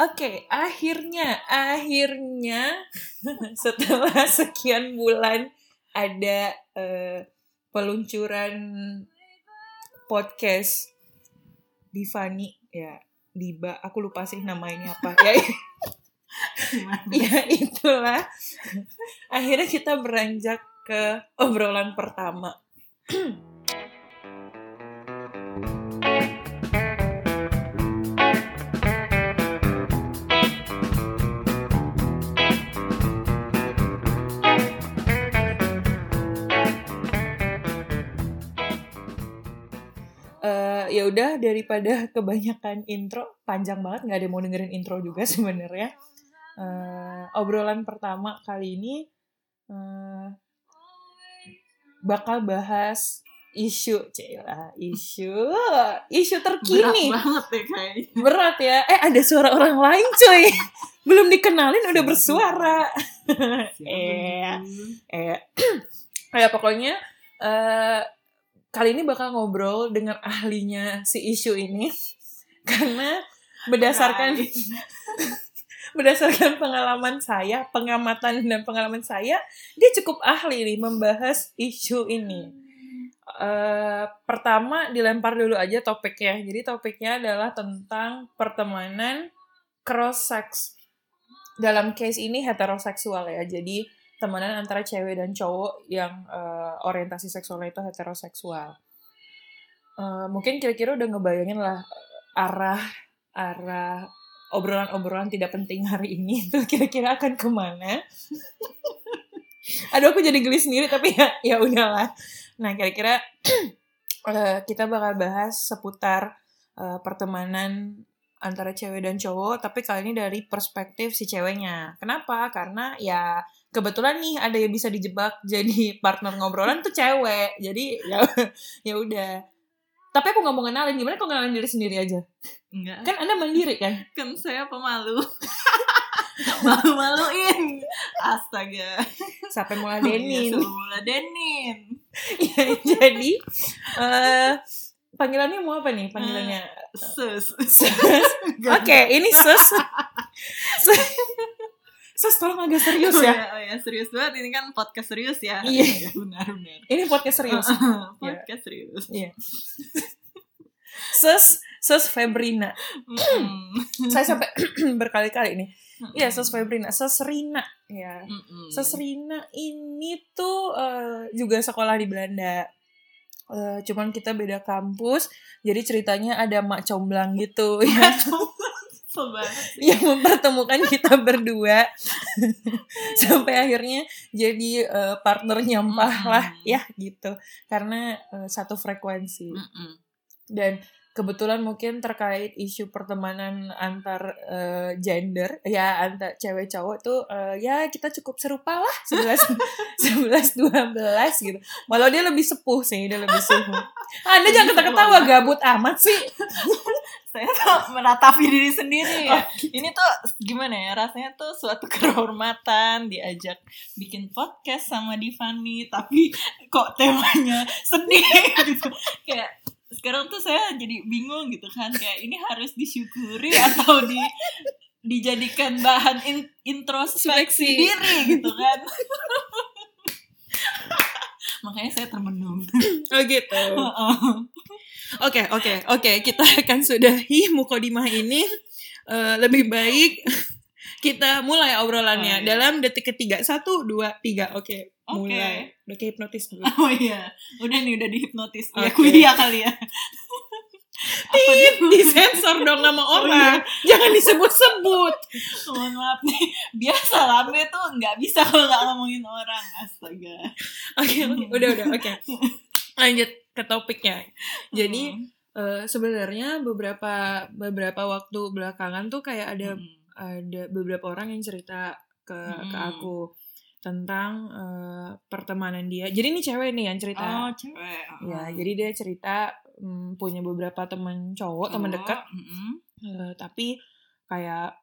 Oke, akhirnya setelah sekian bulan ada peluncuran podcast Divani ya, Diba, aku lupa sih namanya apa. Ya itulah. Akhirnya kita beranjak ke obrolan pertama. Ya udah, daripada kebanyakan intro panjang banget, nggak ada yang mau dengerin intro juga sebenarnya. Obrolan pertama kali ini bakal bahas isu terkini. Berat banget ya kayaknya. Berat ya. Ada suara orang lain cuy. Belum dikenalin udah bersuara. Pokoknya kali ini bakal ngobrol dengan ahlinya si isu ini, karena berdasarkan pengalaman saya, pengamatan dan pengalaman saya, dia cukup ahli nih membahas isu ini. Pertama dilempar dulu aja topiknya. Jadi topiknya adalah tentang pertemanan cross sex. Dalam case ini heteroseksual ya. Jadi temanan antara cewek dan cowok yang orientasi seksualnya itu heteroseksual. Mungkin kira-kira udah ngebayangin lah arah obrolan-obrolan tidak penting hari ini itu kira-kira akan kemana. Aduh, aku jadi geli sendiri, tapi ya udahlah. Nah, kira-kira kita bakal bahas seputar pertemanan antara cewek dan cowok, tapi kali ini dari perspektif si ceweknya. Kenapa? Karena ya kebetulan nih ada yang bisa dijebak jadi partner ngobrolan tuh cewek. Jadi ya udah. Tapi aku nggak mau kenalin. Gimana kalau kenalin diri sendiri aja? Enggak. Kan Anda mandiri kan? Kan saya pemalu. Malu-maluin. Astaga. Sampai muladenin. Ya, jadi panggilannya mau apa nih? Panggilannya sus. Oke, ini sus. Sus, tolong agak serius ya. Oh ya, serius banget. Ini kan podcast serius ya. Iya, benar. Ini podcast serius. Podcast serius. Iya. Sus Febrina. Saya sampai berkali-kali nih. Iya, Sus Febrina, Sherina ya. Sherina ini tuh juga sekolah di Belanda. Cuman kita beda kampus, jadi ceritanya ada mak comblang gitu ya. Yang mempertemukan kita berdua. Sampai akhirnya jadi partner nyampah lah ya gitu, karena satu frekuensi. Dan kebetulan mungkin terkait isu pertemanan antar gender ya, antar cewek cowok tuh ya kita cukup serupa lah, 11 12 gitu. Walau dia lebih sepuh sih, Anda jangan ketawa-ketawa, gabut amat sih. Saya tuh meratapi diri sendiri ya. Ini tuh gimana ya, rasanya tuh suatu kehormatan diajak bikin podcast sama Divani, tapi kok temanya sedih gitu. Kayak sekarang tuh saya jadi bingung gitu kan, kayak ini harus disyukuri atau dijadikan bahan introspeksi diri gitu kan. Makanya saya termenung. Oh gitu. Oke, kita akan sudahi mukodimah ini. Lebih baik kita mulai obrolannya. Dalam detik ketiga. 1, 2, 3. Oke. Mulai. Udah kayak hipnotis dulu. Oh iya. Udah nih, udah dihipnotis. Okay. Ya kuliah kali ya. Disensor dong nama orang. Jangan disebut-sebut. Mohon maaf nih. Biasa lambe tuh nggak bisa kalau nggak ngomongin orang. Astaga. Oke. Udah. Oke. Lanjut ke topiknya. Jadi sebenarnya beberapa waktu belakangan tuh kayak ada beberapa orang yang cerita ke aku tentang pertemanan dia. Jadi ini cewek nih yang cerita. Oh, cewek. Ya, jadi dia cerita punya beberapa teman cowok, teman dekat. Tapi kayak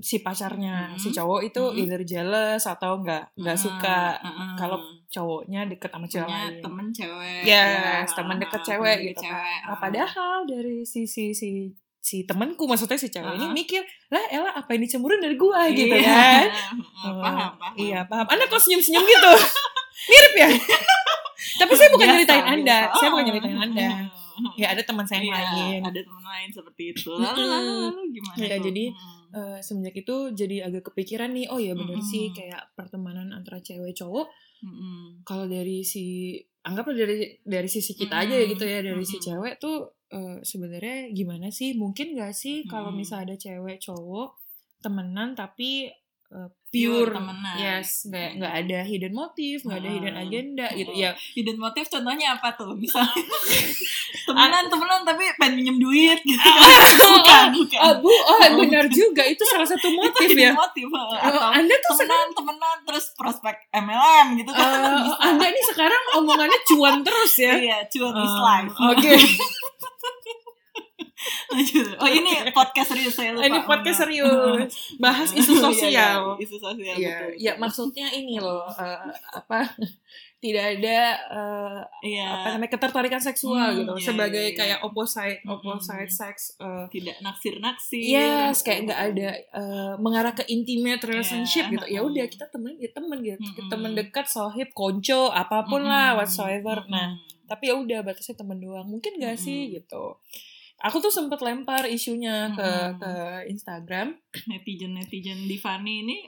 si pacarnya, si cowok itu either jealous atau enggak suka kalau cowoknya deket sama cewek lain. Teman cewek. Yes, teman dekat cewek gitu. Cewek. Padahal dari sisi si si temanku, maksudnya si cewek ini mikir, lah elah apa ini cemburuan dari gua gitu kan. Paham. Iya, paham. Anda kok senyum-senyum gitu. Mirip ya? Tapi saya bukan nyeritain Anda. Saya bukan nyeritain Anda. Ya ada teman saya yang lain. Ada teman lain seperti itu. Lalu gimana ya, tuh? Jadi semenjak itu jadi agak kepikiran nih, oh ya benar sih kayak pertemanan antara cewek cowok. Kalau dari si anggaplah dari sisi kita aja ya gitu ya, dari si cewek tuh sebenarnya gimana sih? Mungkin gak sih kalau misalnya ada cewek cowok temenan tapi pure temenan. Yes, gak ada hidden motif, gak ada hidden agenda gitu ya. Hidden motif contohnya apa tuh? Misalnya temenan tapi pengen pinjam duit gitu. Bukan. Benar juga, itu salah satu motif ya. Motif. Atau Anda tuh temenan terus prospek MLM gitu kan. Anda nih sekarang omongannya cuan terus ya. Iya, cuan is life. Oke. Oh ini podcast serius saya lupa. Ini podcast serius bahas isu sosial. Isu sosial betul. Ya maksudnya ini loh tidak ada ketertarikan seksual gitu sebagai kayak opposite sex tidak naksir. Yes, kayak nggak ada mengarah ke intimate relationship gitu. Ya udah kita temen gitu. Temen dekat, sohib, konco, apapun lah whatsoever. Nah, tapi ya udah batasnya temen doang. Mungkin nggak sih gitu. Aku tuh sempat lempar isunya ke Instagram. Netizen Divani ini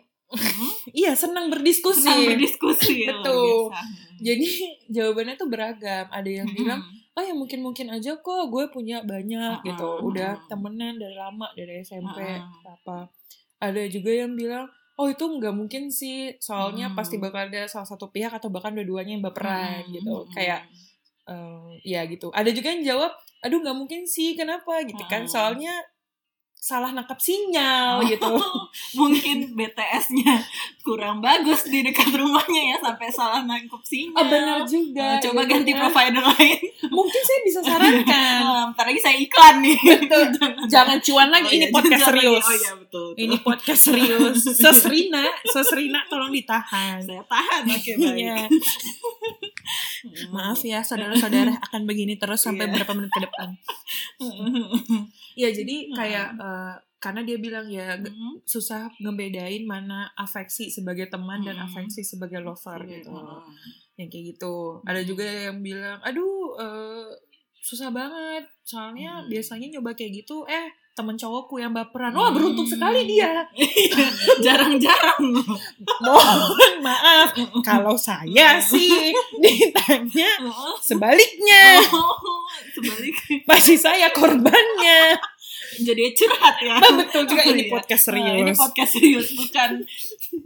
iya senang berdiskusi. Betul. Biasa. Jadi jawabannya tuh beragam. Ada yang bilang, "Oh ya mungkin aja kok, gue punya banyak gitu. Udah temenan dari lama, dari SMP apa." Ada juga yang bilang, "Oh itu nggak mungkin sih, soalnya pasti bakal ada salah satu pihak atau bahkan dua-duanya yang baperan gitu." Kayak ya gitu. Ada juga yang jawab, aduh nggak mungkin sih, kenapa gitu kan, soalnya salah nangkap sinyal gitu. Mungkin BTS-nya kurang bagus di dekat rumahnya ya sampai salah nangkap sinyal. Benar juga. Coba ganti provider lain. Mungkin saya bisa sarankan. Ntar lagi saya iklan nih. Betul. Jangan cuan lagi, ini podcast serius. Oh iya betul. Ini podcast serius. Sherina tolong ditahan. Saya tahan. Oke baik. Ya. Maaf ya saudara-saudara akan begini terus sampai berapa menit ke depan. Ya jadi kayak karena dia bilang ya susah ngebedain mana afeksi sebagai teman dan afeksi sebagai lover gitu. Yang kayak gitu. Ada juga yang bilang, aduh susah banget. Soalnya biasanya nyoba kayak gitu temen cowokku yang baperan. Wah, beruntung sekali dia. Jarang-jarang. Mohon maaf. Kalau saya sih ditanya sebaliknya. Sebaliknya. Pasti saya korbannya. Jadi curhat ya. Betul juga ini podcast serius. Ini podcast serius bukan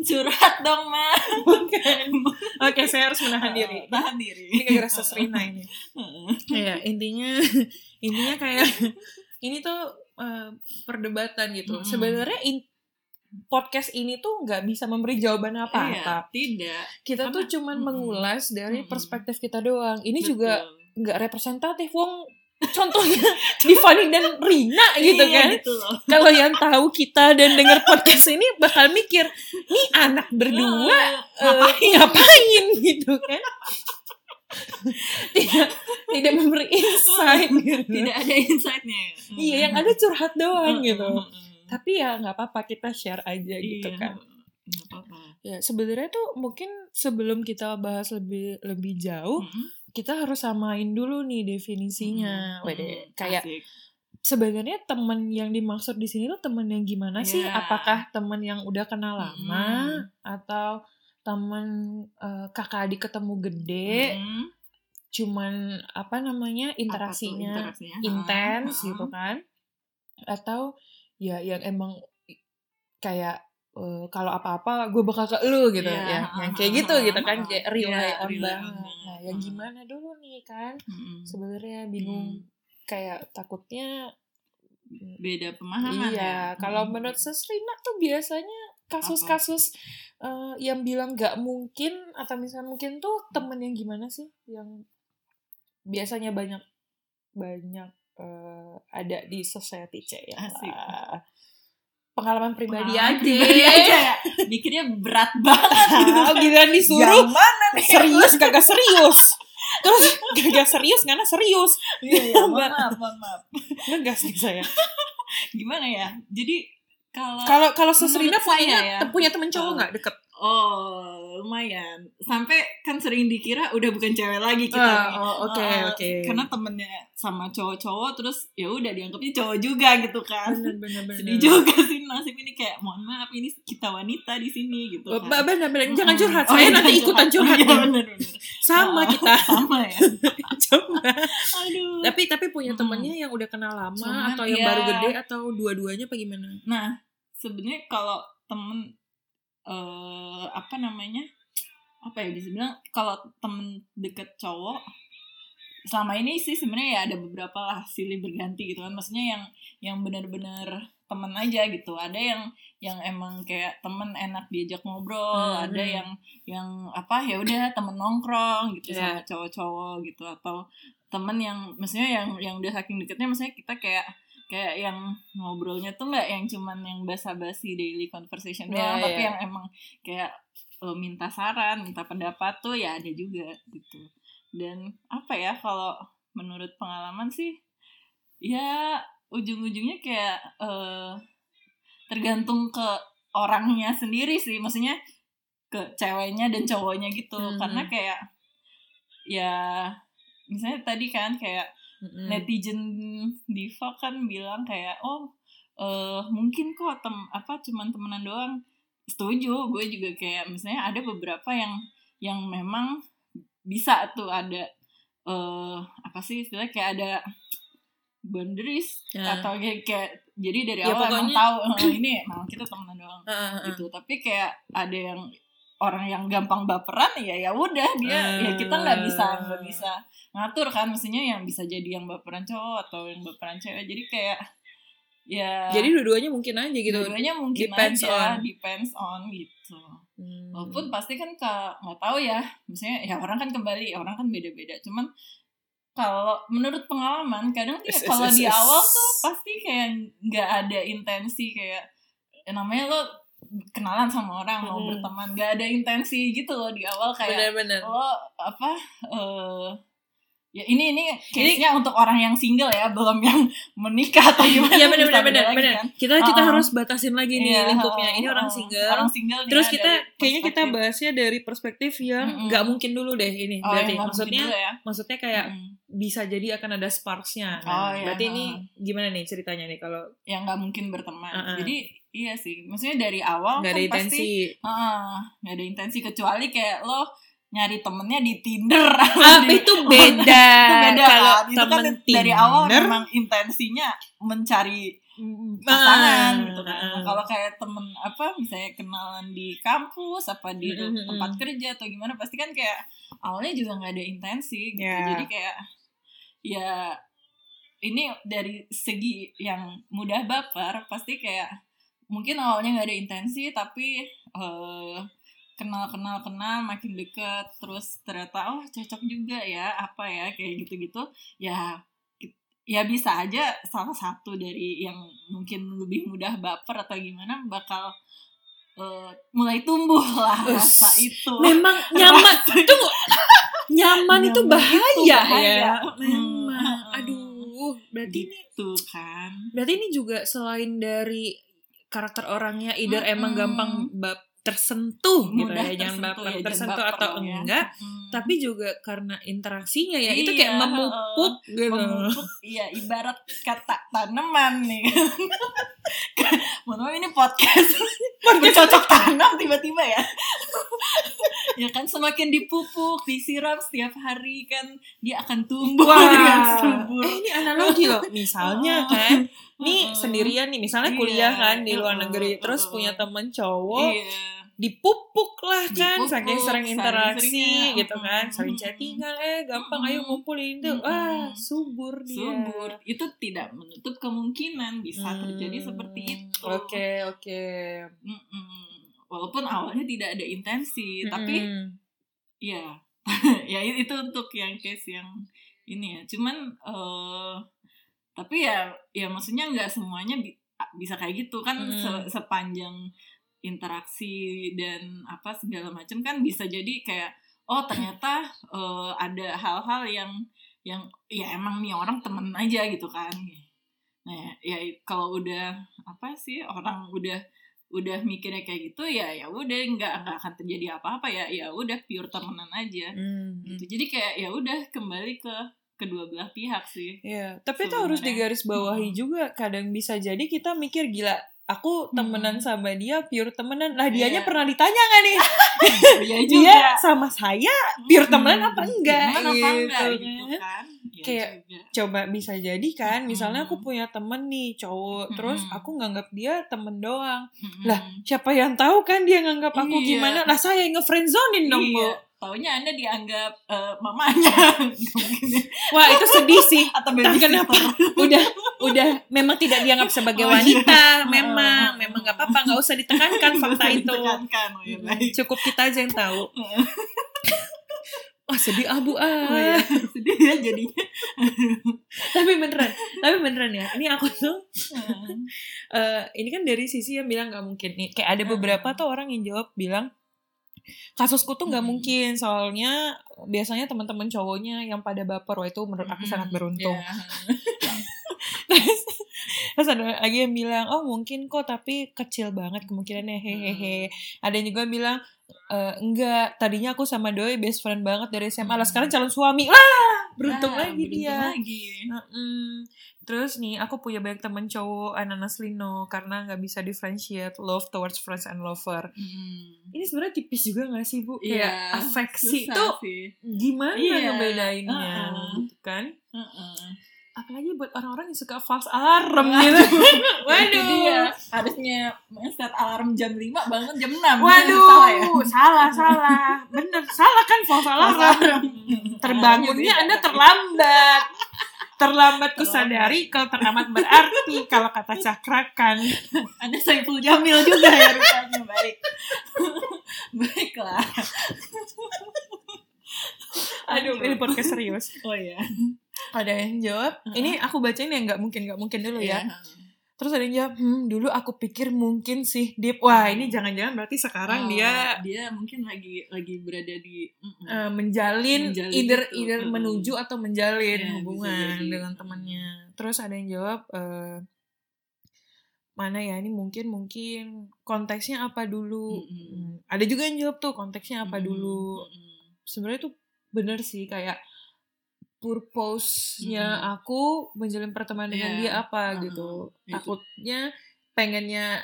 curhat dong, Ma. Bukan. Oke, saya harus menahan diri. Tahan diri. Ini gara-gara Sherina ini. Ya, intinya kayak ini tuh perdebatan gitu. Sebenarnya podcast ini tuh nggak bisa memberi jawaban apa-apa. Tidak. Kita tuh cuman mengulas dari perspektif kita doang. Ini betul. Juga nggak representatif, wong. Contohnya Divani dan Rina gitu kan. Gitu kalau yang tahu kita dan dengar podcast ini bakal mikir, nih anak berdua ngapain gitu kan. tidak memberi insight gitu. Tidak ada insightnya. Iya yang ada curhat doang gitu. Tapi ya nggak apa-apa kita share aja gitu kan. Nggak apa-apa. Ya sebenarnya tuh mungkin sebelum kita bahas lebih jauh kita harus samain dulu nih definisinya. Kayak sebenarnya teman yang dimaksud di sini tuh teman yang gimana sih? Apakah teman yang udah kenal lama atau temen kakak adik ketemu gede, cuman interaksinya? Intens gitu kan? Atau ya yang emang kayak kalau apa-apa gue bakal ke lu gitu ya, yang kayak gitu gitu kan, kayak rely on banget. Nah, yang gimana dulu nih kan? Sebenarnya bingung, kayak takutnya beda pemahaman. Iya, kalau menurut Sherina tuh biasanya kasus-kasus yang bilang gak mungkin atau misalnya mungkin tuh temen yang gimana sih yang biasanya banyak ada di society ya. Pengalaman pribadi aja ya. Mikirnya berat banget gitu. Disuruh serius kagak serius. Terus kagak serius karena serius. Iya, maaf. Ngegas nih saya. gimana ya? Jadi kalau Sherina punya temen cowok nggak deket? Oh, lumayan. Sampai kan sering dikira udah bukan cewek lagi kita nih. Oke. Karena temennya sama cowok-cowok, terus ya udah dianggapnya cowok juga gitu kan. Bener. Sedih juga sih nasib ini, kayak mohon maaf ini kita wanita di sini gitu kan. Bener. Jangan curhat. Saya nanti ikutan curhat. Bener. Sama kita. Sama ya. Coba. Aduh. Tapi punya temennya yang udah kenal lama, cuman, atau yang baru gede, atau dua-duanya apa gimana? Nah, sebenarnya kalau temen bisa bilang kalau temen deket cowok selama ini sih sebenarnya ya ada beberapa lah silih berganti gitu kan, maksudnya yang benar-benar temen aja gitu, ada yang emang kayak temen enak diajak ngobrol, ada yang ya udah temen nongkrong gitu sama cowok-cowok gitu, atau temen yang maksudnya yang udah saking deketnya, maksudnya kita kayak yang ngobrolnya tuh nggak yang cuman yang basa-basi daily conversation doang, tapi yang emang kayak minta saran, minta pendapat tuh ya ada juga gitu. Dan kalau menurut pengalaman sih ya ujung-ujungnya kayak tergantung ke orangnya sendiri sih, maksudnya ke ceweknya dan cowoknya gitu, karena kayak ya misalnya tadi kan kayak netizen diva kan bilang kayak mungkin kok cuman temenan doang. Setuju, gue juga kayak misalnya ada beberapa yang memang bisa tuh ada istilahnya kayak ada boundaries atau kayak jadi dari awal pokoknya emang tahu ini emang kita temenan doang gitu. Tapi kayak ada yang orang yang gampang baperan ya udah dia ya kita nggak bisa ngatur kan, maksudnya yang bisa jadi yang baperan cowok atau yang baperan cewek, jadi kayak ya jadi dua-duanya mungkin aja gitu, dua-duanya mungkin depends on gitu. Walaupun pasti kan nggak tahu ya, misalnya ya orang kan beda-beda, cuman kalau menurut pengalaman kadang kalau di awal tuh pasti kayak nggak ada intensi, kayak namanya lo kenalan sama orang mau berteman, nggak ada intensi gitu loh di awal, kayak bener. Lo ya ini kayaknya untuk orang yang single ya, belum yang menikah atau gimana. Iya benar kan? Kita harus batasin lagi nih lingkupnya. Ini orang single terus kita kayaknya kita bahasnya dari perspektif yang nggak mungkin dulu deh ini, berarti maksudnya dulu, ya. Maksudnya kayak bisa jadi akan ada sparksnya. Berarti ini gimana nih ceritanya nih kalau yang nggak mungkin berteman. Jadi iya sih, maksudnya dari awal nggak kan ada intensi. Nggak ada intensi kecuali kayak lo nyari temennya di Tinder. Itu beda. Kalau temen kan dari awal memang intensinya mencari pasangan gitu kan. Nah, kalau kayak temen misalnya kenalan di kampus di tempat kerja atau gimana, pasti kan kayak awalnya juga nggak ada intensi gitu. Jadi kayak ya ini dari segi yang mudah baper pasti kayak mungkin awalnya nggak ada intensi, tapi kenal makin deket, terus ternyata cocok juga ya kayak gitu-gitu ya bisa aja salah satu dari yang mungkin lebih mudah baper atau gimana bakal mulai tumbuh lah rasa itu. Memang nyaman itu nyaman itu bahaya ya. Memang aduh, berarti gitu ini kan. Berarti ini juga selain dari karakter orangnya either emang gampang tersentuh gitu ya, jangan baper atau enggak, tapi juga karena interaksinya ya itu kayak memupuk gitu. Iya, ibarat kata tanaman nih. Mohon maaf ini podcast bercocok tanam tiba-tiba ya. Ya kan semakin dipupuk, disiram setiap hari kan dia akan tumbuh dengan subur. Ini analogi loh. Misalnya kan nih sendirian nih, misalnya kuliah kan di luar negeri, terus punya temen cowok. Dipupuk lah kan, saking sering interaksi gitu kan, sering chattingan, gampang ayo ngumpulin itu, subur dia. Subur, itu tidak menutup kemungkinan bisa terjadi seperti itu. Oke. Walaupun awalnya tidak ada intensi, tapi ya, ya itu untuk yang case yang ini ya. Cuman, tapi ya maksudnya nggak semuanya bisa kayak gitu kan, sepanjang interaksi dan segala macam kan bisa jadi kayak ternyata ada hal-hal yang ya emang nih orang temen aja gitu kan. Nah, ya kalau udah apa sih orang udah mikirnya kayak gitu ya udah nggak akan terjadi apa-apa ya udah pure temenan aja. Gitu. Jadi kayak ya udah kembali ke kedua belah pihak sih. Iya, tapi itu harus digarisbawahi juga. Kadang bisa jadi kita mikir gila, aku temenan sama dia pure temenan. Nah, dianya pernah ditanya nggak nih? Dia juga sama saya pure temenan apa enggak? Gitu kan? Kayak juga. Coba bisa jadi kan misalnya aku punya temen nih cowok terus aku nganggap dia temen doang lah siapa yang tahu kan dia nganggap aku gimana lah saya nge-friendzonin dong Bu taunya Anda dianggap mamanya wah itu sedih sih atau kenapa udah memang tidak dianggap sebagai wanita memang nggak apa-apa nggak usah ditekankan fakta itu cukup kita aja yang tahu. Wah sedih abu sedih ya jadinya. Tapi beneran ya. Ini aku tuh ini kan dari sisi yang bilang gak mungkin nih. Kayak ada beberapa tuh orang yang jawab bilang kasusku tuh gak mungkin. Soalnya biasanya teman-teman cowoknya yang pada baper. Wah itu menurut aku sangat beruntung. Terus ada lagi yang bilang oh mungkin kok tapi kecil banget kemungkinannya hehehe. Ada yang juga bilang enggak tadinya aku sama doi best friend banget dari SMA lah sekarang calon suami beruntung lagi. Terus nih aku punya banyak teman cowok ananas lino karena nggak bisa differentiate love towards friends and lover. Ini sebenarnya tipis juga nggak sih Bu kayak afeksi tuh gimana ngebedainnya gitu kan. Apalagi buat orang-orang yang suka false alarm gitu. Waduh. Dia harusnya set alarm jam 5 bangun jam 6. Waduh. Salah. Bener, salah kan false alarm. Terbangunnya Anda terlambat. Terlambat kusadari kalau teramat berarti kalau kata cakrakan. Anda Saiful Jamil juga ya rupanya baik. Baiklah. Aduh, ini podcast serius. Oh iya. Ada yang jawab ini aku bacain yang nggak mungkin dulu ya terus ada yang jawab dulu aku pikir mungkin sih deep wah ini jangan-jangan berarti sekarang dia mungkin lagi berada di menjalin either menuju atau menjalin hubungan dengan temannya. Terus ada yang jawab mana ya ini mungkin konteksnya apa dulu. Ada juga yang jawab tuh konteksnya apa dulu. Sebenarnya tuh bener sih kayak purpose-nya aku menjalin pertemanan dengan dia apa gitu. Takutnya pengennya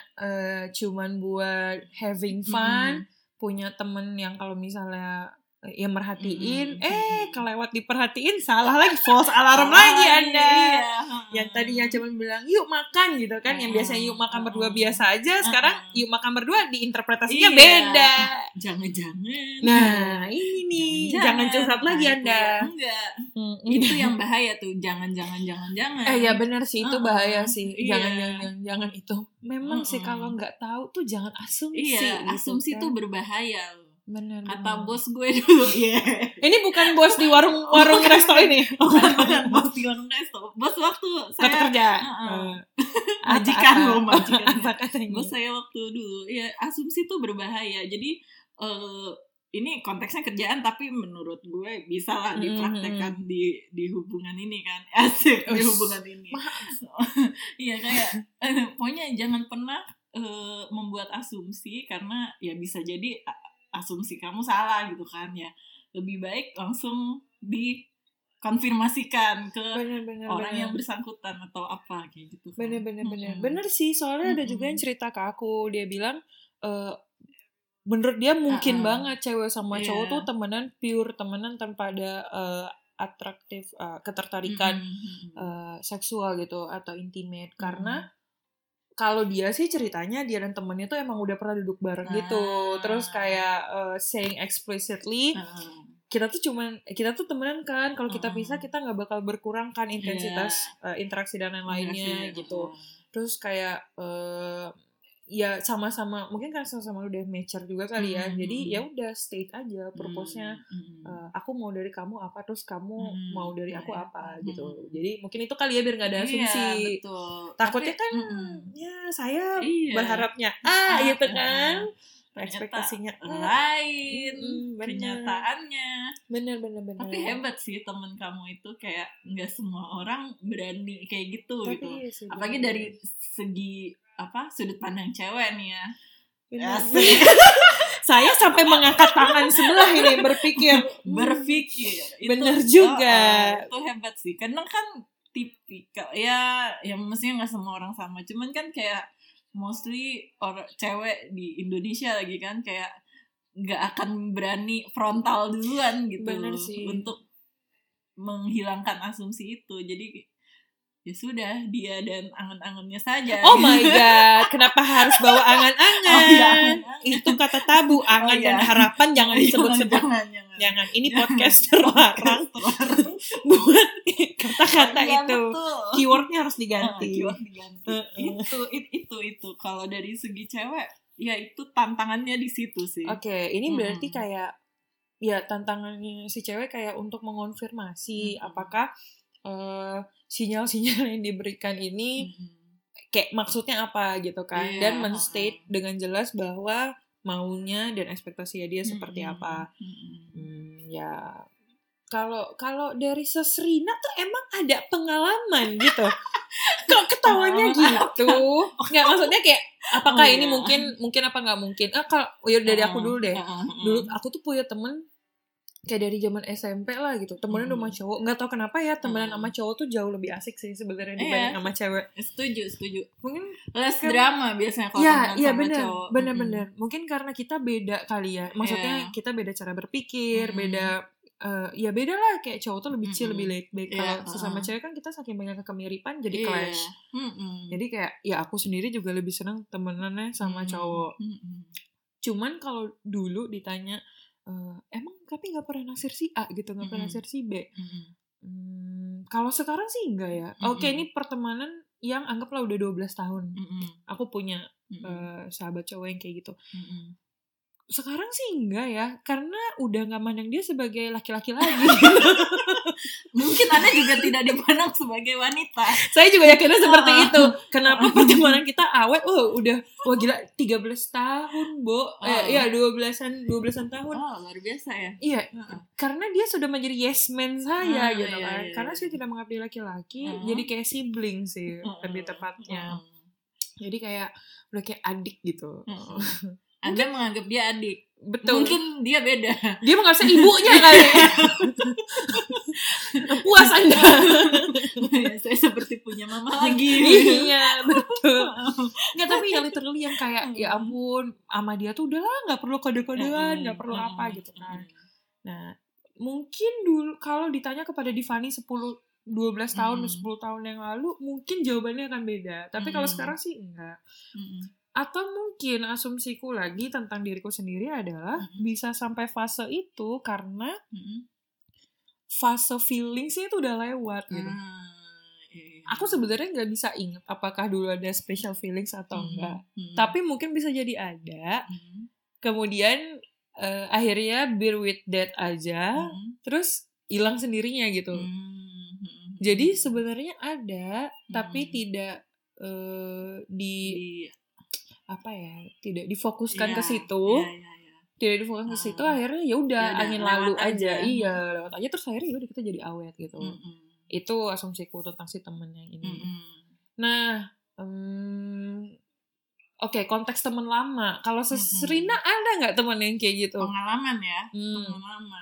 cuman buat having fun, punya temen yang kalau misalnya ya merhatiin, kelewat diperhatiin salah lagi false alarm lagi Anda. Yang tadinya cuman bilang yuk makan gitu kan, yang biasanya yuk makan berdua biasa aja, sekarang yuk makan berdua diinterpretasinya beda. Jangan-jangan. Nah, ini nih. Jangan curhat lagi Anda. Enggak. Itu yang bahaya tuh. Jangan. Ya benar sih itu bahaya sih. Jangan itu. Memang sih kalau enggak tahu tuh jangan asumsi. Iya, asumsi tuh berbahaya. Bener. Kata bos gue dulu. Ini bukan bos di warung resto ini. Bukan bos di warung resto. Bos waktu saya kerja. Majikan. Bos saya waktu dulu. Ya, asumsi tuh berbahaya. Jadi ini konteksnya kerjaan tapi menurut gue bisa lah dipraktekkan di hubungan ini kan. Asik di hubungan ini. Iya kayak pokoknya jangan pernah membuat asumsi karena ya bisa jadi asumsi kamu salah gitu kan ya. Lebih baik langsung dikonfirmasikan ke orang yang bersangkutan atau apa kayak gitu kan. Bener sih soalnya ada juga yang cerita ke aku. Dia bilang menurut dia mungkin banget cewek sama cowok tuh temenan pure temenan tanpa ada atraktif ketertarikan seksual gitu atau intimate karena kalau dia sih ceritanya dia dan temennya tuh emang udah pernah duduk bareng gitu. Terus kayak saying explicitly kita tuh temenan kan. Kalau kita pisah kita gak bakal berkurang kan intensitas interaksi dan lain-lainnya gitu. Terus kayak ya sama-sama mungkin kan sama-sama udah mature juga kali ya. Jadi ya udah state aja purpose-nya aku mau dari kamu apa terus kamu mau dari aku apa gitu. Jadi mungkin itu kali ya biar enggak ada asumsi. Takutnya kan ya saya berharapnya gitu kan. ekspektasinya lain, kenyataannya. Bener. Tapi hebat sih temen kamu itu, kayak nggak semua orang berani kayak gitu. Tapi gitu. Iya sih, apalagi bener. Dari segi apa sudut pandang cewek nih ya. Bener. Saya sampai mengangkat tangan sebelah ini berpikir. Bener itu, juga. Itu hebat sih. Karena kan tipikal ya mestinya nggak semua orang sama. Cuman kan kayak mostly orang cewek di Indonesia lagi kan kayak nggak akan berani frontal duluan gitu untuk menghilangkan asumsi itu. Jadi ya sudah, dia dan angan-angannya saja. Oh my god, kenapa harus bawa angan-angan? Oh, ya, itu kata tabu, angan dan harapan jangan disebut-sebut. Jangan. Ini podcast terlarang. Buat kata-kata itu. Keywordnya harus diganti. Itu kalau dari segi cewek ya itu tantangannya di situ sih. Oke, ini berarti kayak ya tantangannya si cewek kayak untuk mengonfirmasi apakah sinyal-sinyal yang diberikan ini kayak maksudnya apa gitu kan, dan menstate dengan jelas bahwa maunya dan ekspektasinya dia seperti apa. Ya kalau dari Sherina tuh emang ada pengalaman gitu. Kok ketawanya gitu? Nggak, maksudnya kayak apakah ini mungkin apa nggak mungkin? Kalau ya dari aku dulu deh. Dulu aku tuh punya temen kayak dari zaman SMP lah gitu. Temenan sama cowok, nggak tahu kenapa ya temenan sama cowok tuh jauh lebih asik sih sebenarnya dibanding sama cewek. Setuju. Mungkin less drama biasanya kalau temenan sama cowok. Bener. Mungkin karena kita beda kali ya. Maksudnya kita beda cara berpikir, beda ya beda lah, kayak cowok tuh lebih chill, lebih laid back. Kalau sesama cewek kan kita saking banyak kemiripan jadi clash. Jadi kayak ya aku sendiri juga lebih seneng temenannya sama cowok. Cuman kalau dulu ditanya emang tapi nggak pernah naksir si A gitu, nggak pernah naksir si B. Kalau sekarang sih enggak ya. Oke, ini pertemanan yang anggaplah udah 12 tahun. Aku punya sahabat cowok yang kayak gitu. Sekarang sih enggak ya, karena udah gak mandang dia sebagai laki-laki lagi. Mungkin Anda juga tidak dipandang sebagai wanita. Saya juga yakinnya seperti itu. Kenapa pertemanan kita awet, udah gila 13 tahun, Bo. Iya, 12-an tahun. Oh, luar biasa ya. Iya, karena dia sudah menjadi yes man saya gitu kan. Karena saya tidak mengabdi laki-laki, jadi kayak sibling sih lebih tepatnya. Jadi kayak udah kayak adik gitu. Anda menganggap dia adik. Betul. Mungkin dia beda. Dia menganggap ibunya kali. Puas Anda. Saya seperti punya mama lagi. Iya, betul. Enggak, tapi ya literally yang kayak ya ampun, sama dia tuh udahlah enggak perlu kode-kodean, enggak perlu apa gitu kan. Nah, mungkin dulu kalau ditanya kepada Divani 12 tahun, 10 tahun yang lalu mungkin jawabannya akan beda. Tapi kalau sekarang sih enggak. Atau mungkin asumsiku lagi tentang diriku sendiri adalah bisa sampai fase itu karena fase feelingsnya itu udah lewat gitu. Aku sebenarnya nggak bisa ingat apakah dulu ada special feelings atau enggak. Tapi mungkin bisa jadi ada. Kemudian akhirnya bear with that aja. Terus hilang sendirinya gitu. Jadi sebenarnya ada, tapi tidak tidak difokuskan ke situ. Tidak difokuskan ke situ, akhirnya ya udah angin lalu aja. Iya, lewat aja, terus akhirnya ya udah kita jadi awet gitu. Itu asumsiku tentang si temennya ini. Nah, oke, konteks teman lama. Kalau Sherina ada nggak teman yang kayak gitu? Pengalaman ya, teman lama.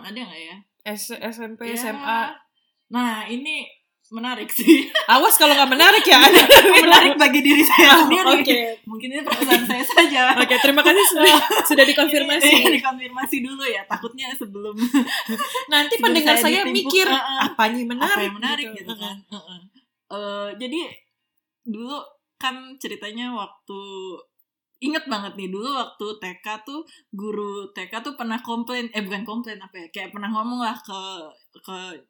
Ada nggak ya? SMP, SMA. Nah, ini menarik sih. Awas kalau nggak menarik ya. Menarik bagi diri saya sendiri. Mungkin ini perasaan saya saja. Oke, terima kasih sudah dikonfirmasi. Dikonfirmasi dulu ya, takutnya sebelum nanti pendengar saya mikir apanya menarik. Apa menarik gitu kan. Jadi dulu kan ceritanya waktu inget banget nih, dulu waktu TK tuh guru TK tuh pernah komplain, bukan komplain apa ya, kayak pernah ngomong lah ke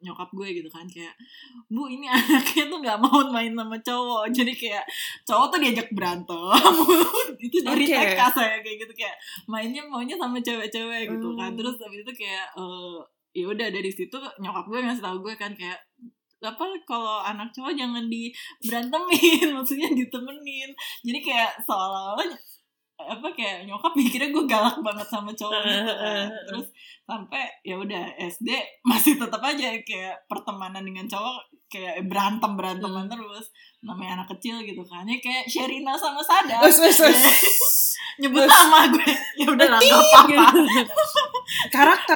nyokap gue gitu kan, kayak Bu, ini anaknya tuh nggak mau main sama cowok, jadi kayak cowok tuh diajak berantem. Itu dari TK saya kayak gitu, kayak maunya sama cewek-cewek gitu kan. Terus habis itu kayak ya udah dari situ nyokap gue ngasih tahu gue kan kayak apa, kalau anak cowok jangan diberantemin, maksudnya ditemenin. Jadi kayak seolah-olah apa kayak nyokap mikirnya gue galak banget sama cowok gitu kan. Terus sampai ya udah SD masih tetap aja kayak pertemanan dengan cowok kayak beranteman terus, namanya anak kecil gitu kan. Ya kayak Sherina sama Sada. Nyebut nama gue. Ya udah lah, enggak apa-apa.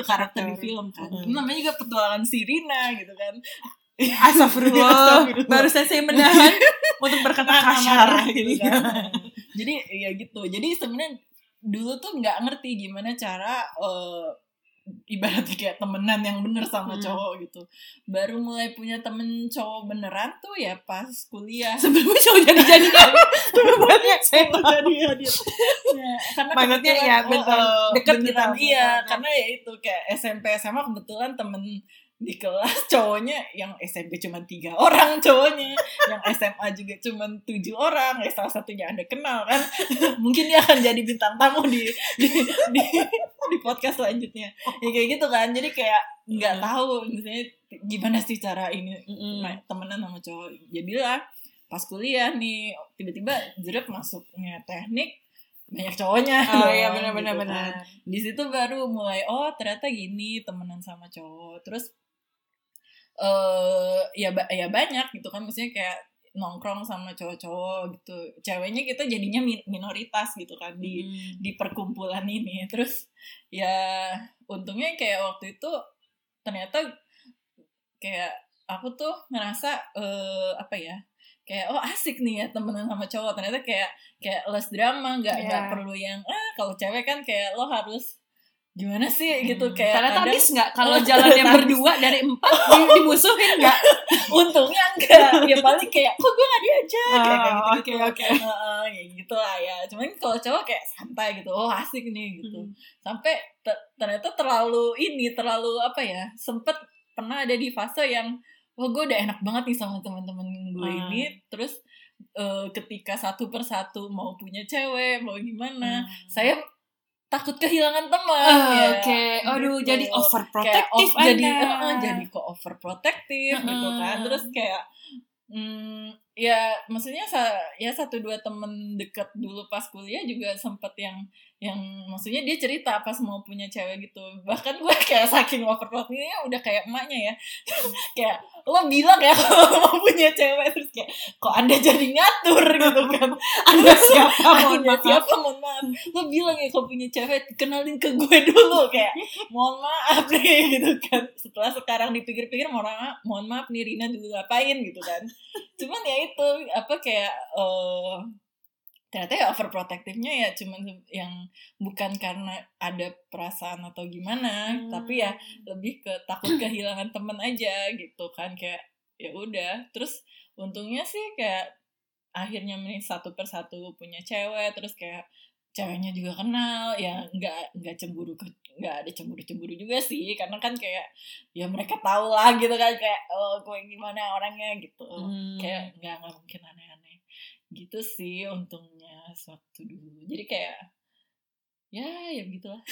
Karakter di film kan. Namanya juga petualangan Sherina gitu kan. Astagfirullah, barusan saya menahan untuk berkata kasar gitu kan. Jadi ya gitu. Jadi sebenarnya dulu tuh nggak ngerti gimana cara ibaratnya kayak temenan yang bener sama cowok gitu. Baru mulai punya temen cowok beneran tuh ya pas kuliah. Sebelumnya cowok jadi-jadian. Sebelumnya cowok jadi-jadian. Maksudnya ya betul. Deket kita. Iya, karena ya itu kayak SMP SMA kebetulan temen di kelas cowoknya, yang SMP cuma 3 orang cowoknya, yang SMA juga cuma 7 orang, salah satunya Anda kenal kan, mungkin dia akan jadi bintang tamu di podcast selanjutnya, ya kayak gitu kan. Jadi kayak nggak tahu misalnya gimana sih cara ini temenan sama cowok. Jadilah pas kuliah nih tiba-tiba jeruk masuknya teknik, banyak cowoknya. Oh iya benar-benar. Di situ baru mulai oh ternyata gini temenan sama cowok. Terus ya banyak gitu kan, maksudnya kayak nongkrong sama cowok-cowok gitu. Ceweknya kita jadinya minoritas gitu kan di perkumpulan ini. Terus ya untungnya kayak waktu itu ternyata kayak aku tuh ngerasa kayak oh asik nih ya temenan sama cowok. Ternyata kayak less drama, nggak perlu yang kalau cewek kan kayak lo harus gimana sih gitu kayak ternyata habis nggak kalau jalannya berdua dari 4 dimusuhin nggak. Untungnya enggak, dia paling kayak kok gue nggak diajak kayak gitu lah ya. Cuman kalau cowok kayak santai gitu, oh asik nih gitu. Sampai ternyata terlalu apa ya, sempet pernah ada di fase yang wah gue udah enak banget nih sama teman-teman gue ini. Terus ketika satu persatu mau punya cewek, mau gimana, saya takut kehilangan teman. Aduh, jadi overprotective aja. Jadi kok overprotective gitu kan. Terus kayak ya maksudnya ya 1-2 temen deket dulu pas kuliah juga sempet yang maksudnya dia cerita pas mau punya cewek gitu. Bahkan gue kayak saking overprotective-nya udah kayak emaknya ya. Kayak lo bilang ya kalau mau punya cewek, terus kayak kok Anda jadi ngatur gitu kan. Anda siapa mohon maaf. Lo bilang ya kalau punya cewek kenalin ke gue dulu, kayak mohon maaf nih gitu kan. Setelah sekarang dipikir-pikir mohon maaf nih Rina dulu ngapain gitu kan. Cuman ya itu apa kayak ternyata ya overprotective-nya ya cuman yang bukan karena ada perasaan atau gimana, tapi ya lebih ke takut kehilangan teman aja gitu kan. Kayak ya udah, terus untungnya sih kayak akhirnya satu persatu punya cewek. Terus kayak ceweknya juga kenal ya, nggak cemburu, nggak ada cemburu juga sih, karena kan kayak ya mereka tahu lah gitu kan kayak oh gue gimana orangnya gitu. Kayak nggak mungkin aneh-aneh gitu sih untungnya waktu dulu. Jadi kayak ya begitulah.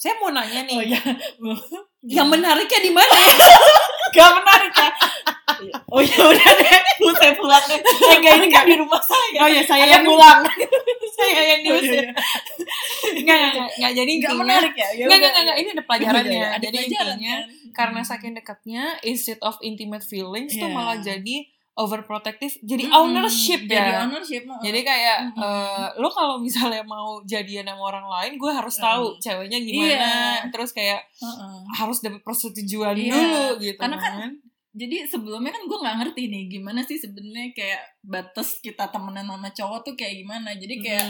Saya mau nanya nih, yang menariknya di mana? Gak menarik ya. Oh ya udah deh, saya pulang deh. Enggak, ini gak di rumah saya. Oh ya, saya yang pulang. Saya yang diusir. Enggak, jadi gak menarik ya. Enggak, ini ada pelajarannya. Jadi intinya karena saking dekatnya, instead of intimate feelings tuh malah jadi overprotective, jadi ownership ya. Jadi ownership. Jadi kayak lo kalau misalnya mau jadian sama orang lain, gue harus tahu ceweknya gimana, terus kayak harus dapat persetujuan dulu gitu. Karena kan jadi sebelumnya kan gue nggak ngerti nih gimana sih sebenarnya kayak batas kita temenan sama cowok tuh kayak gimana. Jadi kayak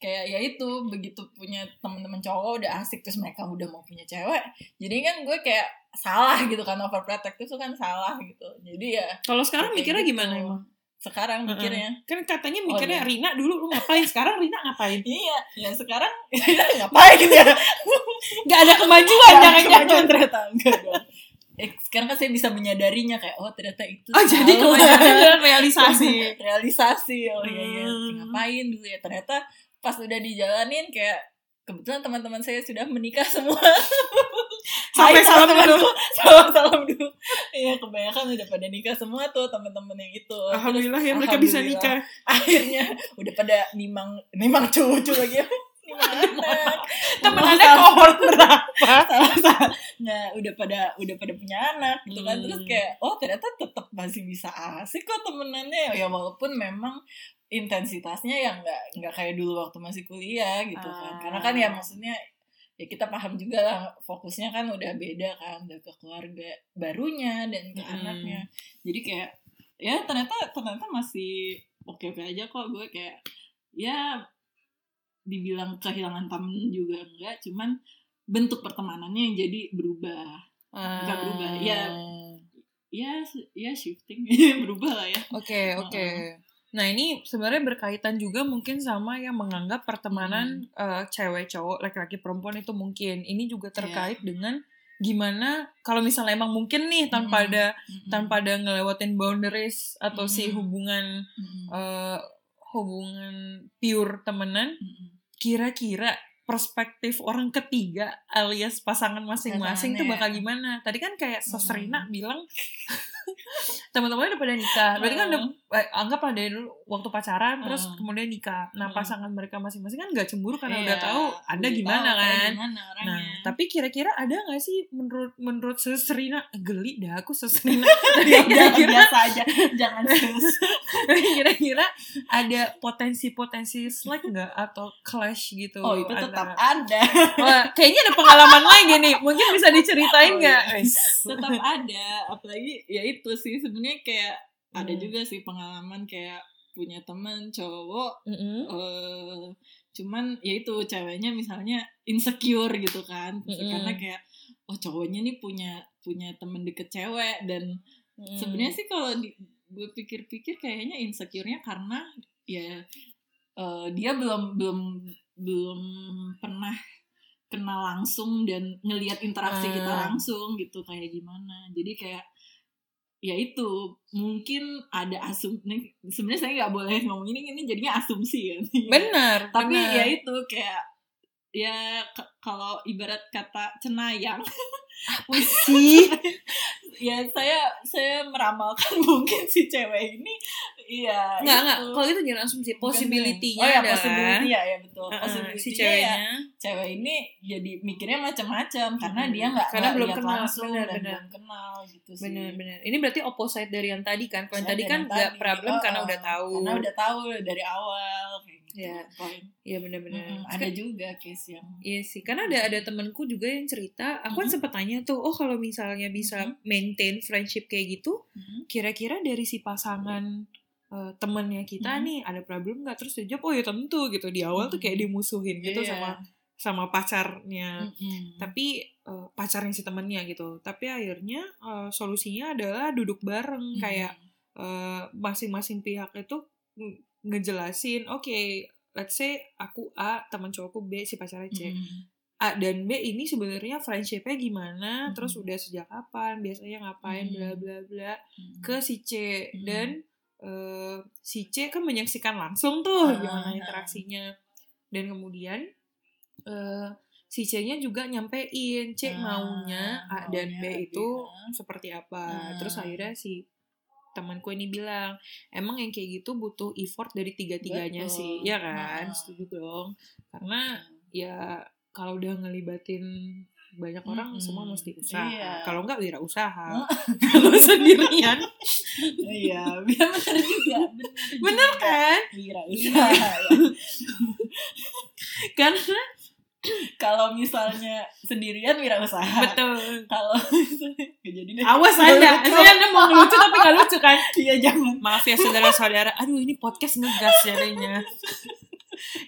kayak ya itu begitu punya teman-teman cowok udah asik, terus mereka udah mau punya cewek, jadi kan gue kayak salah gitu kan, overprotective tuh kan salah gitu. Jadi ya kalau sekarang mikirnya gitu. Gimana emang sekarang mikirnya kan katanya mikirnya Rina dulu lu ngapain, sekarang Rina ngapain? Iya sekarang Rina ngapain ya? Nggak ada kemajuan, jangan ternyata enggak. Sekarang kan saya bisa menyadarinya kayak oh ternyata itu jadi kemajuan. realisasi oh iya ngapain dulu ya, ternyata pas udah dijalanin kayak kebetulan teman-teman saya sudah menikah semua. sampai salam dulu. Salam dulu. Iya, kebanyakan udah pada nikah semua tuh teman-teman yang itu. Alhamdulillah ya mereka bisa nikah. Akhirnya udah pada nimang cucu lagi. Temen Anda kohort berapa? Nah, udah pada punya anak gitu kan. Terus kayak oh ternyata tetap masih bisa asik kok temenannya ya, walaupun memang intensitasnya ya nggak kayak dulu waktu masih kuliah gitu kan. Karena kan ya maksudnya ya kita paham juga lah, fokusnya kan udah beda kan, udah ke keluarga barunya dan ke anaknya. Jadi kayak ya ternyata masih oke aja kok. Gue kayak ya dibilang kehilangan temen juga enggak, cuman bentuk pertemanannya yang jadi berubah. Enggak berubah. Ya shifting berubah lah ya. Oke. Nah, ini sebenarnya berkaitan juga mungkin sama yang menganggap pertemanan cewek cowok, laki-laki perempuan itu mungkin. Ini juga terkait dengan gimana kalau misalnya emang mungkin nih tanpa ada ngelewatin boundaries atau si hubungan pure temenan, kira-kira perspektif orang ketiga alias pasangan masing-masing itu bakal gimana? Tadi kan kayak Sherina bilang teman-temannya udah pada nikah, berarti kan udah anggap ada dulu waktu pacaran terus kemudian nikah. Nah pasangan mereka masing-masing kan nggak cemburu karena udah tahu Anda gimana kan. Nah tapi kira-kira ada nggak sih menurut Sherina, geli dah aku Sherina. Kira-kira saja jangan terus. Kira-kira ada potensi slack nggak atau clash gitu? Oh itu tetap ada. Wah, kayaknya ada pengalaman lagi nih, mungkin bisa diceritain nggak? Tetap ada, apalagi ya itu sih sebenarnya kayak ada juga sih pengalaman kayak punya teman cowok cuman ya itu ceweknya misalnya insecure gitu kan karena kayak oh cowoknya nih punya teman deket cewek dan sebenarnya sih kalau gue pikir-pikir kayaknya insecure-nya karena ya dia belum pernah kenal langsung dan ngelihat interaksi kita langsung gitu kayak gimana, jadi kayak ya itu mungkin ada asumsi. Sebenarnya saya nggak boleh ngomong ini jadinya asumsi kan ya. Benar tapi bener. Ya itu kayak ya kalau ibarat kata cenayang sih ya saya meramalkan mungkin si cewek ini iya nggak kalau itu jangan asumsi, possibility-nya oh ya possibility ya betul possibility si ceweknya ya, cewek ini jadi mikirnya macam-macam karena dia nggak belum kenal langsung dan belum kenal gitu sih benar ini berarti opposite dari yang tadi kan kalau tadi kan nggak problem karena udah tahu dari awal kayak gitu ya benar-benar ada juga case yang iya sih karena ada temanku juga yang cerita aku kan sempat tanya tuh oh kalau misalnya bisa maintain friendship kayak gitu kira-kira dari si pasangan temennya kita nih ada problem nggak, terus dia jawab oh ya tentu gitu di awal tuh kayak dimusuhin gitu sama pacarnya tapi pacarnya si temennya gitu tapi akhirnya solusinya adalah duduk bareng kayak masing-masing pihak itu ngejelasin oke, let's say aku A teman cowokku B si pacarnya C A dan B ini sebenarnya friendship-nya gimana, terus udah sejak kapan, biasanya ngapain, bla bla bla, ke si C dan si C kan menyaksikan langsung tuh gimana interaksinya dan kemudian si C-nya juga nyampein C maunya A dan B itu seperti apa, terus akhirnya si temanku ini bilang, emang yang kayak gitu butuh effort dari tiga-tiganya sih, ya kan, setuju dong, karena ya kalau udah ngelibatin banyak orang semua mesti usaha. Iya. Kalau enggak wirausaha. Kalau sendirian. Iya, benar juga. Benar kan? Wirausaha. Ya. Karena kalau misalnya sendirian wirausaha. Betul. Kalau jadi deh. Awas Anda. Saya mau lucu tapi enggak lucu kan? Iya, jangan. Maaf ya saudara-saudara. Aduh, ini podcast ngegas jadinya.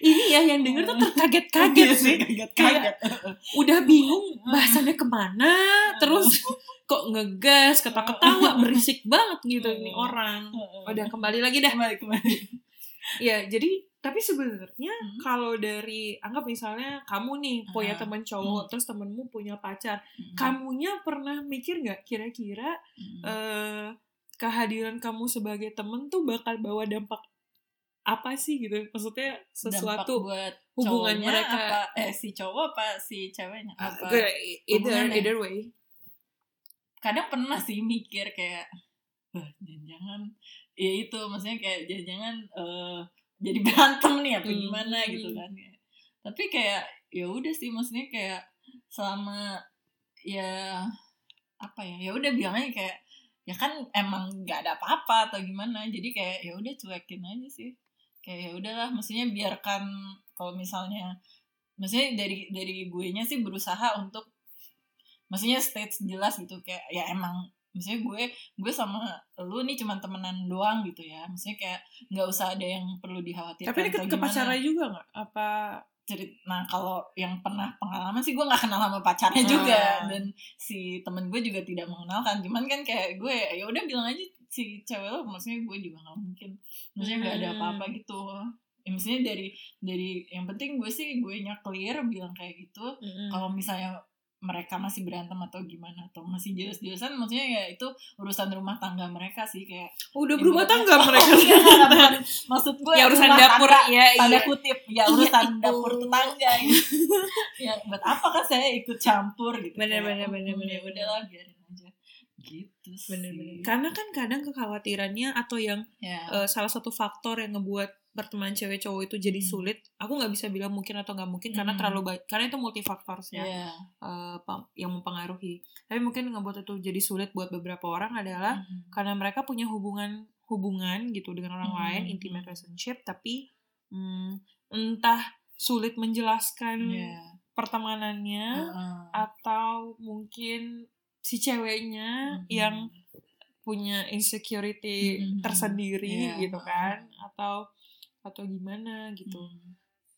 Ini ya yang denger tuh terkaget-kaget sih kayak udah bingung bahasannya kemana terus kok ngegas ketawa-ketawa berisik banget gitu ini orang udah kembali lagi dah kembali. Ya jadi tapi sebenarnya kalau dari anggap misalnya kamu nih punya teman cowok terus temenmu punya pacar kamunya pernah mikir nggak kira-kira kehadiran kamu sebagai temen tuh bakal bawa dampak apa sih gitu, maksudnya sesuatu buat hubungan mereka apa, si cowok apa si ceweknya apa either way. Kadang pernah sih mikir kayak jangan-jangan ya itu, maksudnya kayak jangan-jangan jadi berantem nih atau gimana gitu kan. Tapi kayak ya udah sih, maksudnya kayak selama ya apa ya, ya udah bilangnya kayak ya kan emang nggak ada apa-apa atau gimana, jadi kayak ya udah cuekin aja sih, kayak ya udahlah, maksudnya biarkan. Kalau misalnya maksudnya dari guenya sih berusaha untuk maksudnya stage jelas gitu, kayak ya emang maksudnya gue sama lu nih cuma temenan doang gitu ya, maksudnya kayak nggak usah ada yang perlu dikhawatirkan. Tapi deket ke pacarnya juga nggak apa cerita? Nah kalau yang pernah pengalaman sih gue nggak kenal sama pacarnya juga, dan si temen gue juga tidak mengenalkan, cuman kan kayak gue ya udah bilang aja si cewek lo, maksudnya gue juga nggak mungkin, maksudnya nggak ada apa-apa gitu. Ya, maksudnya dari yang penting gue sih gue nya clear bilang kayak gitu. Kalau misalnya mereka masih berantem atau gimana atau masih jelas-jelasan, maksudnya ya itu urusan rumah tangga mereka sih, kayak udah berumah tangga mereka. Enggak, maksud gue ya urusan dapur ya, tanda kutip ya urusan dapur tetangga gitu. Ya buat apa kan saya ikut campur gitu. Bener, udahlah biarin aja gitu sih. Bener. Karena kan kadang kekhawatirannya atau yang salah satu faktor yang ngebuat pertemanan cewek cowok itu jadi sulit, aku nggak bisa bilang mungkin atau nggak mungkin karena terlalu karena itu multifaktorsnya yang mempengaruhi. Tapi mungkin ngebuat itu jadi sulit buat beberapa orang adalah karena mereka punya hubungan gitu dengan orang lain, intimate relationship, tapi entah sulit menjelaskan pertemanannya atau mungkin si ceweknya yang punya insecurity tersendiri gitu kan, atau gimana gitu.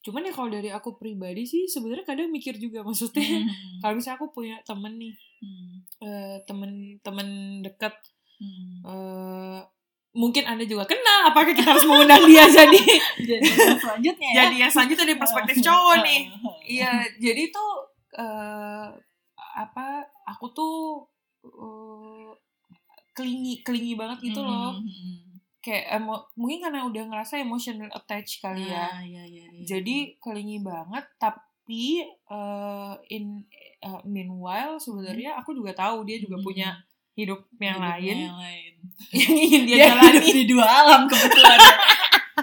Cuman ya kalau dari aku pribadi sih sebenarnya kadang mikir juga, maksudnya kalau misalnya aku punya temen nih, temen deket, mungkin Anda juga kenal, apakah kita harus mengundang dia jadi selanjutnya ya? Jadi selanjutnya dari perspektif cowok nih. Iya, jadi tuh aku tuh klingi banget gitu loh. Kayak mungkin karena udah ngerasa emotional attached kali ya. Jadi kelingi banget, tapi meanwhile sebenarnya aku juga tahu dia juga punya hidup yang lain. Yang ingin dia jalani. Hidup di dua alam kebetulan.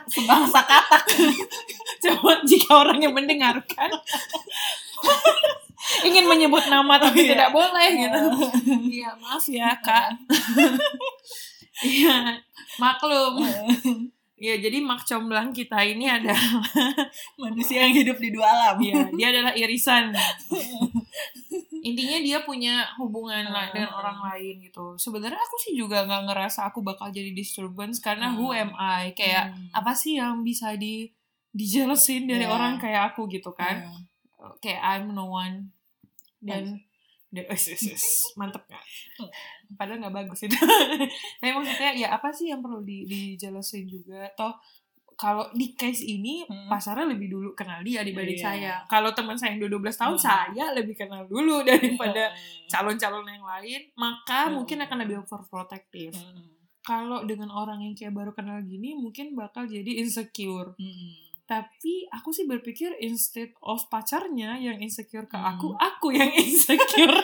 Sebangsa kata. Coba jika orang yang mendengarkan ingin menyebut nama tapi tidak boleh gitu. Iya, maaf ya, Kak. Iya, maklum. Iya, jadi mak comblang kita ini adalah manusia yang hidup di dua alam. Iya, dia adalah irisan. Intinya dia punya hubungan dengan orang lain gitu. Sebenarnya aku sih juga nggak ngerasa aku bakal jadi disturbance karena who am I? Kayak apa sih yang bisa dijelesin dari orang kayak aku gitu kan? Kayak I'm no one. Dan mantep gak? Padahal gak bagus itu. Tapi maksudnya ya apa sih yang perlu dijelasin juga. Toh kalau di case ini pasarnya lebih dulu kenal dia dibanding saya. Kalau teman saya yang 12 tahun saya lebih kenal dulu daripada calon-calon yang lain, maka mungkin akan lebih overprotective. Kalau dengan orang yang kayak baru kenal gini mungkin bakal jadi insecure. Tapi aku sih berpikir instead of pacarnya yang insecure ke aku yang insecure.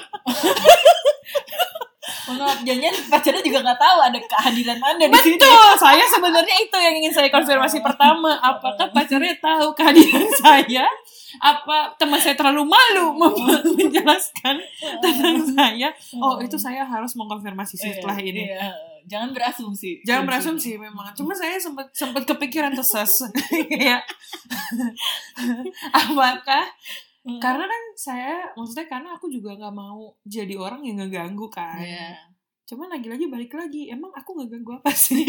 Menurut jangan pacarnya juga nggak tahu ada kehadiran Anda di sini. Betul, saya sebenarnya itu yang ingin saya konfirmasi pertama. Apakah pacarnya tahu kehadiran saya? Apa teman saya terlalu malu menjelaskan tentang saya? Oh, itu saya harus mengkonfirmasi setelah ini. Jangan berasumsi. Memang. Cuma saya sempat kepikiran tersesat. Ya. Apakah karena kan saya maksudnya karena aku juga enggak mau jadi orang yang ngeganggu kan. Yeah. Cuman lagi-lagi balik lagi, emang aku ngeganggu apa sih?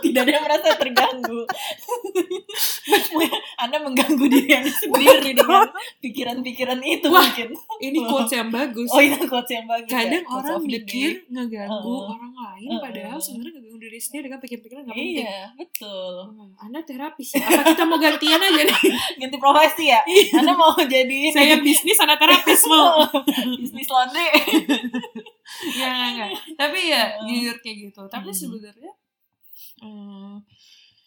Tidak ada yang merasa terganggu. Anda mengganggu diri Anda sendiri dengan pikiran-pikiran itu. Wah, mungkin. Ini quotes yang bagus. Oh, ini quotes yang bagus. Kadang ya? Orang mikir ngeganggu orang lain, padahal sebenarnya ngeganggu diri sendiri dengan pikiran-pikiran nggak penting. Iya, betul. Anda terapis ya? Apa kita mau gantian aja nih? Ganti profesi ya? Anda mau jadi saya bisnis, Anda terapis mau? Bisnis laundry. Enggak. Tapi ya jujur kayak gitu. Tapi sebenarnya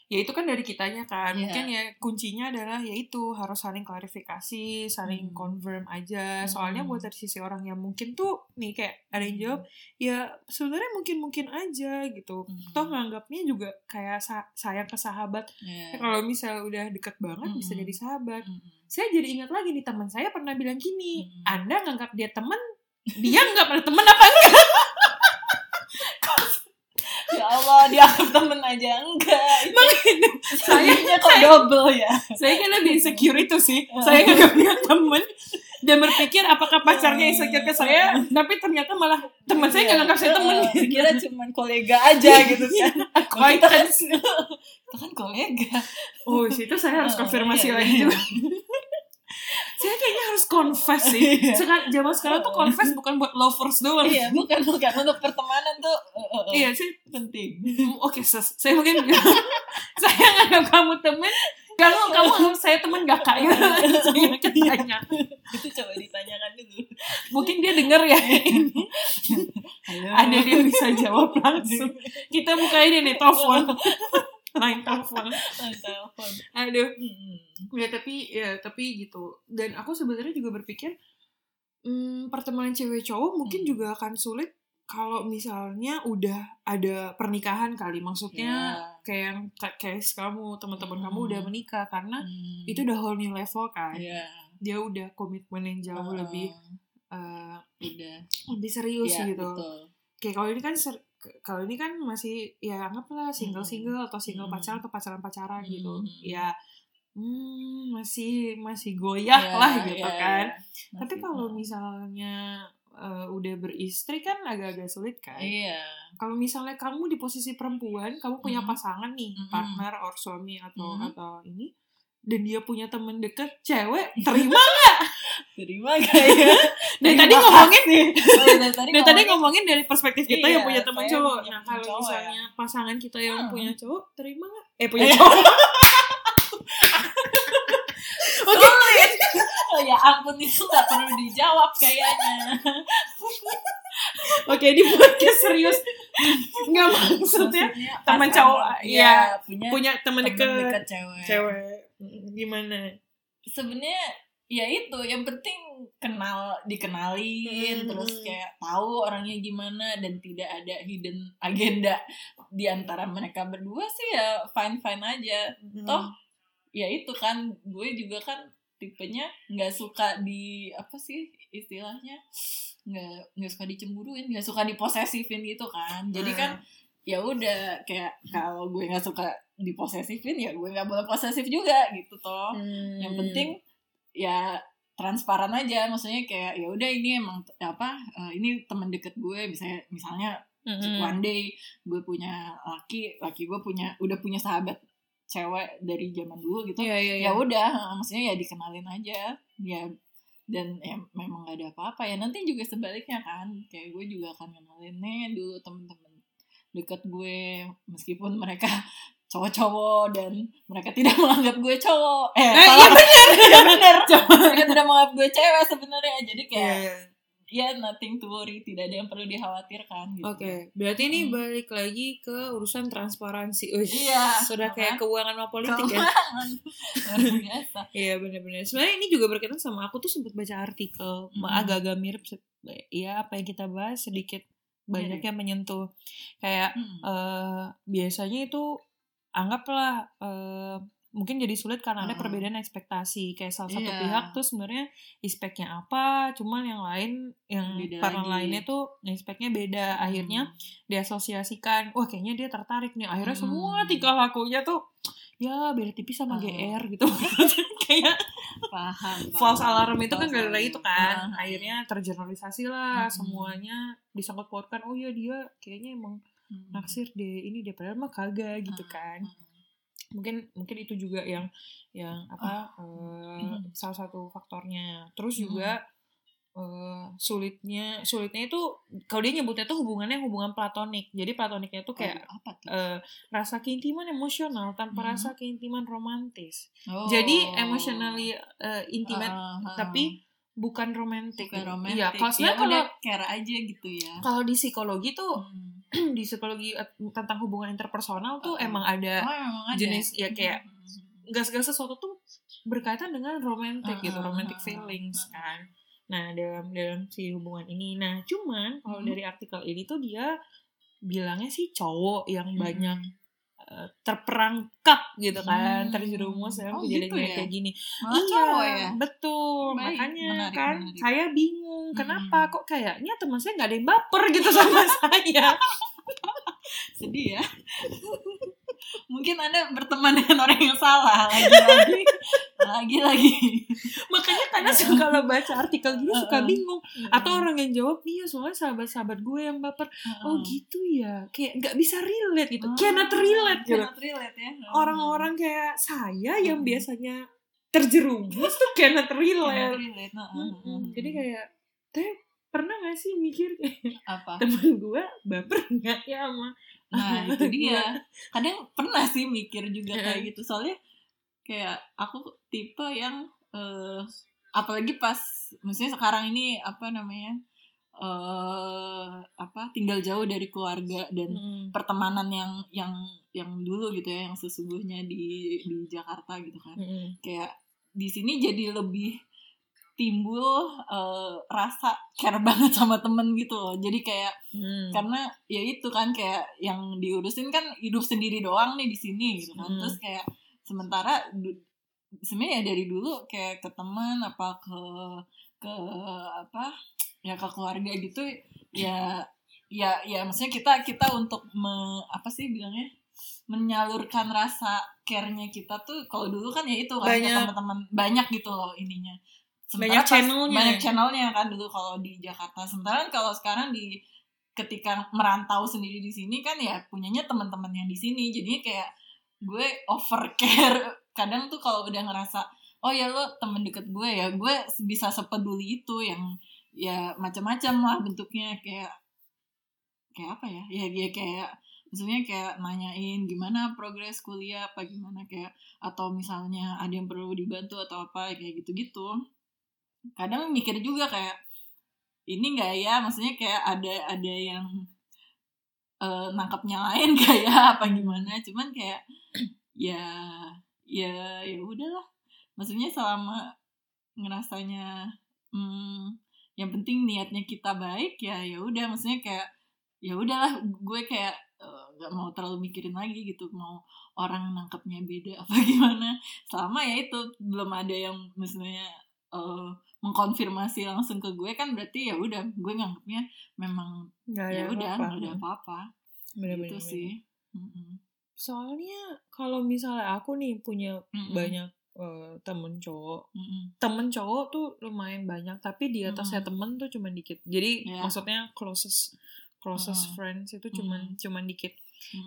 ya itu kan dari kitanya kan, mungkin ya kuncinya adalah ya itu harus saling klarifikasi, saling confirm aja. Soalnya buat dari sisi orang yang mungkin tuh nih kayak ada yang jawab ya sebenarnya mungkin aja gitu, toh nganggapnya juga kayak sayang ke sahabat. Ya, kalau misalnya udah deket banget bisa jadi sahabat. Saya jadi ingat lagi nih, teman saya pernah bilang gini, Anda nganggap dia teman, dia nggak pernah teman apa enggak? Ya Allah, dianggap temen aja enggak. Sayangnya kok double ya. Saya kan lebih insecure itu sih. Saya nggak punya temen dan berpikir apakah pacarnya insecure ke saya, tapi ternyata malah teman saya nggak nganggap saya temen. Kira cuma kolega aja gitu kan. Kita kan kolega. Oh, itu saya harus konfirmasi lagi juga. Saya kayaknya harus confess sih. Zaman sekarang tuh confess bukan buat lovers doang. Iya, bukan untuk pertemanan tuh. Iya sih, penting. Oke, saya mungkin saya nganggap kamu temen. Kalau kamu nganggap saya temen gak kayak saya tanya. Itu coba ditanyakan dulu. Mungkin dia denger ya ini. Ada dia bisa jawab langsung. Kita bukain ini telepon. Lain telepon. Aduh. Ya tapi gitu. Dan aku sebenarnya juga berpikir pertemanan cewek cowok mungkin juga akan sulit kalau misalnya udah ada pernikahan kali. Maksudnya kayak case kamu, teman-teman kamu udah menikah, karena itu udah whole new level kan. Yeah. Dia udah komitmen yang jauh lebih serius gitu. Betul. Kayak kalau ini kan masih ya anggaplah single-single atau single pacaran atau pacaran-pacaran gitu. Ya masih goyah lah gitu kan. Tapi kalau misalnya udah beristri kan agak-agak sulit kan. Kalau misalnya kamu di posisi perempuan, kamu punya pasangan nih, partner or suami atau ini, dan dia punya teman dekat cewek, terima nggak? Terima nggak ya? Dari tadi ngomongin dari perspektif kita yang punya teman cowok. Nah kalau misalnya pasangan kita yang punya cowok, terima nggak? Punya cowok. Oke. Oh ya ampun, itu nggak perlu dijawab kayaknya. Oke, dibuat ke serius. Nggak maksudnya teman cowok ya punya teman dekat cewek. Gimana? Sebenarnya ya itu yang penting dikenalin terus kayak tahu orangnya gimana dan tidak ada hidden agenda di antara mereka berdua sih ya fine aja. Toh ya itu kan gue juga kan tipenya nggak suka di apa sih istilahnya, nggak suka dicemburuin, nggak suka diposesifin gitu kan. Jadi kan ya udah kayak kalau gue nggak suka diposesifin ya gue nggak boleh posesif juga gitu toh. Yang penting ya transparan aja, maksudnya kayak ya udah ini emang ini teman deket gue, misalnya one day gue punya laki gue udah punya sahabat cewek dari zaman dulu gitu. Ya udah maksudnya ya dikenalin aja ya, dan ya memang nggak ada apa-apa ya. Nanti juga sebaliknya kan, kayak gue juga akan kenalin nih dulu temen-temen deket gue, meskipun mereka cowok-cowok dan mereka tidak menganggap gue cowok. Iya benar. Mereka tidak menganggap gue cewek sebenarnya. Jadi kayak ya nothing to worry, tidak ada yang perlu dikhawatirkan gitu. Oke. Berarti ini balik lagi ke urusan transparansi. Sudah kayak keuangan sama politik ya. Luar biasa. Iya benar-benar. Sebenarnya ini juga berkaitan sama aku tuh sempat baca artikel agak-agak mirip ya apa yang kita bahas, sedikit banyak yang menyentuh kayak biasanya itu anggaplah mungkin jadi sulit karena ada perbedaan ekspektasi kayak salah satu pihak tuh sebenarnya speknya apa, cuman yang lain partner lainnya tuh speknya beda, akhirnya diasosiasikan wah kayaknya dia tertarik nih, akhirnya semua tingkah lakunya tuh ya beda tipis sama GR gitu. Kayak paham false alarm itu kan gara-gara itu kan akhirnya tergeneralisasi lah, semuanya disangkut pautkan. Oh iya dia kayaknya emang naksir deh ini, dia padahal mah kagak gitu kan. Mungkin itu juga yang salah satu faktornya. Terus juga sulitnya itu kalau dia nyebutnya tuh hubungan platonik. Jadi platoniknya tuh kayak rasa keintiman emosional tanpa rasa keintiman romantis. Jadi emotionally intimate tapi bukan romantis. Iya, kalau kayak aja gitu ya. Kalau di psikologi tuh di psikologi tentang hubungan interpersonal tuh emang ada jenis ya kayak gak sesuatu tuh berkaitan dengan romantic gitu, romantic feelings kan. Nah, dalam si hubungan ini. Nah, cuman kalau dari artikel ini tuh dia bilangnya sih cowok yang banyak terperangkap gitu kan, terjerumus dalam kejadian gitu ya? Kayak gini. Malah iya, cowok ya? Betul. Baik. Makanya menarik, kan menarik. Saya bingung kenapa kok kayaknya teman saya nggak ada yang baper gitu sama saya. Sedih ya. Mungkin Anda berteman dengan orang yang salah lagi. Makanya karena kalau baca artikel gini suka bingung. Atau orang yang jawab, iya soalnya sahabat-sahabat gue yang baper. Oh gitu ya, kayak gak bisa relate gitu. Cannot relate ya. Orang-orang kayak saya yang biasanya terjerumus tuh cannot relate. Jadi kayak, pernah gak sih mikir apa? Temen gue baper gak ya sama? Nah itu dia, kadang pernah sih mikir juga kayak gitu. Soalnya kayak aku tipe yang apalagi pas, maksudnya sekarang ini tinggal jauh dari keluarga dan pertemanan yang dulu gitu ya, yang sesungguhnya di Jakarta gitu kan. Kayak di sini jadi lebih timbul rasa care banget sama temen gitu loh. Jadi kayak karena ya itu kan kayak yang diurusin kan hidup sendiri doang nih di sini gitu kan. Terus kayak sementara sebenarnya ya dari dulu kayak ke teman apa ke keluarga gitu ya maksudnya kita untuk menyalurkan rasa care-nya kita tuh kalau dulu kan ya itu kan ke teman-teman banyak gitu loh ininya. Sementara banyak channelnya kan dulu kalau di Jakarta. Sementara kalau sekarang ketika merantau sendiri di sini kan ya punyanya teman-teman yang di sini. Jadi kayak gue overcare. Kadang tuh kalau udah ngerasa oh ya lo teman deket gue ya, gue bisa sepeduli itu yang ya macam-macam lah bentuknya kayak apa ya? Ya kayak maksudnya kayak nanyain gimana progres kuliah apa gimana kayak atau misalnya ada yang perlu dibantu atau apa kayak gitu-gitu. Kadang mikir juga kayak ini nggak ya, maksudnya kayak ada yang nangkapnya lain kayak apa gimana, cuman kayak ya udahlah, maksudnya selama ngerasanya yang penting niatnya kita baik ya udah, maksudnya kayak ya udahlah, gue kayak nggak mau terlalu mikirin lagi gitu mau orang nangkapnya beda apa gimana, selama ya itu belum ada yang maksudnya mengkonfirmasi langsung ke gue kan berarti ya udah gue nganggapnya memang ya udah nggak ada apa-apa gitu sih. Soalnya kalau misalnya aku nih punya banyak temen cowok, temen cowok tuh lumayan banyak tapi di atasnya temen tuh cuma dikit. Jadi maksudnya closest friends itu cuma dikit.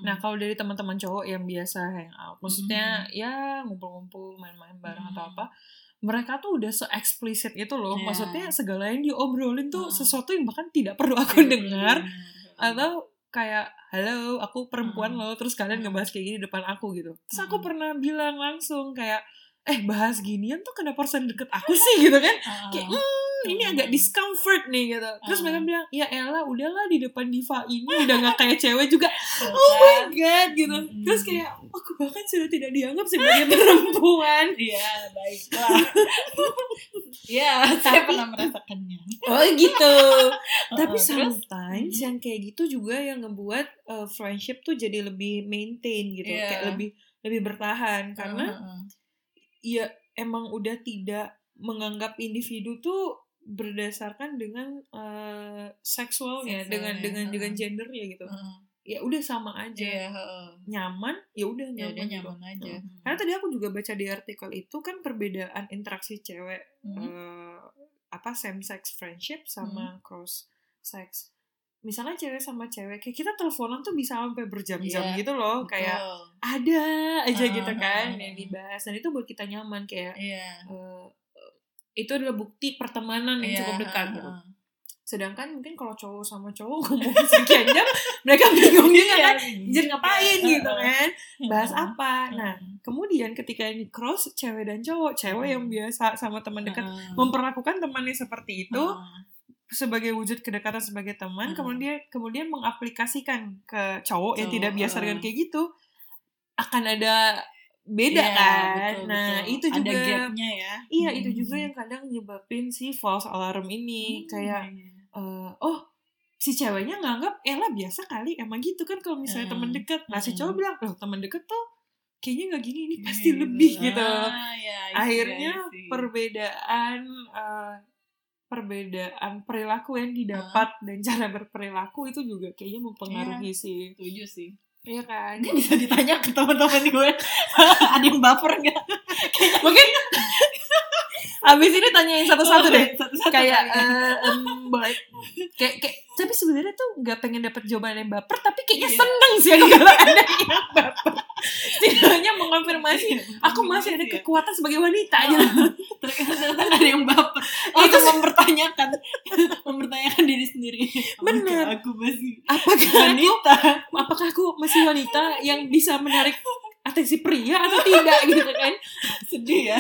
Nah kalau dari teman-teman cowok yang biasa hangout, maksudnya ya ngumpul-ngumpul main-main bareng atau apa, mereka tuh udah se-explicit itu loh. Maksudnya segala yang diobrolin tuh sesuatu yang bahkan tidak perlu aku dengar. Atau kayak, halo aku perempuan loh, terus kalian ngebahas kayak gini depan aku gitu. Terus aku pernah bilang langsung kayak, bahas ginian tuh kenapa persen deket aku sih gitu kan. Kayak, ini agak discomfort nih gitu. Terus mereka bilang, ya elah udahlah di depan diva ini udah gak kayak cewek juga. Oh my god gitu. Terus kayak, aku bahkan sudah tidak dianggap sebagai perempuan. Iya, baiklah. Iya, saya pernah merasakannya. Oh gitu. Tapi sometimes yang kayak gitu juga yang ngebuat friendship tuh jadi lebih maintain gitu, kayak lebih bertahan karena ya emang udah tidak menganggap individu tuh berdasarkan dengan seksualnya, dengan gendernya gitu. Ya udah sama aja, nyaman ya udah nyaman aja. Karena tadi aku juga baca di artikel itu kan perbedaan interaksi cewek same sex friendship sama cross sex. Misalnya cewek sama cewek kayak kita teleponan tuh bisa sampai berjam-jam gitu loh, betul. Kayak ada aja gitu kan yang dibahas dan itu buat kita nyaman kayak itu adalah bukti pertemanan yang cukup dekat gitu. Sedangkan mungkin kalau cowok sama cowok ngomong sekian jam mereka bingung juga kan anjir ngapain gitu kan bahas apa. Nah kemudian ketika ini cross cewek dan cowok, cewek yang biasa sama teman dekat memperlakukan temannya seperti itu, sebagai wujud kedekatan sebagai teman, kemudian mengaplikasikan ke cowok yang tidak biasa dengan kayak gitu, akan ada beda kan. Betul, nah, betul. Itu juga ada gapnya ya. Iya, itu juga yang kadang nyebabin si false alarm ini, kayak si ceweknya nganggap lah biasa kali, emang gitu kan kalau misalnya teman dekat. Nah, si cowok bilang, "Loh, teman dekat tuh kayaknya nggak gini, ini pasti lebih gitu." Akhirnya perbedaan perilaku yang didapat dan cara berperilaku itu juga kayaknya mempengaruhi sih. Setuju sih. Iya kan? Ini bisa ditanya ke teman-teman gue. Ada yang baper nggak? Mungkin abis ini tanyain satu-satu deh. Satu-satu kayak kayak tapi sebenarnya tuh nggak pengen dapet jawaban yang baper, tapi kayaknya seneng sih kalau ada yang baper. Tidaknya mengonfirmasi aku masih ada kekuatan sebagai wanita aja. Ternyata ada yang baper. Itu mempertanyakan diri sendiri. Benar. Aku masih wanita. Apakah aku masih wanita yang bisa menarik atensi pria atau tidak gitu kan? Sedih ya.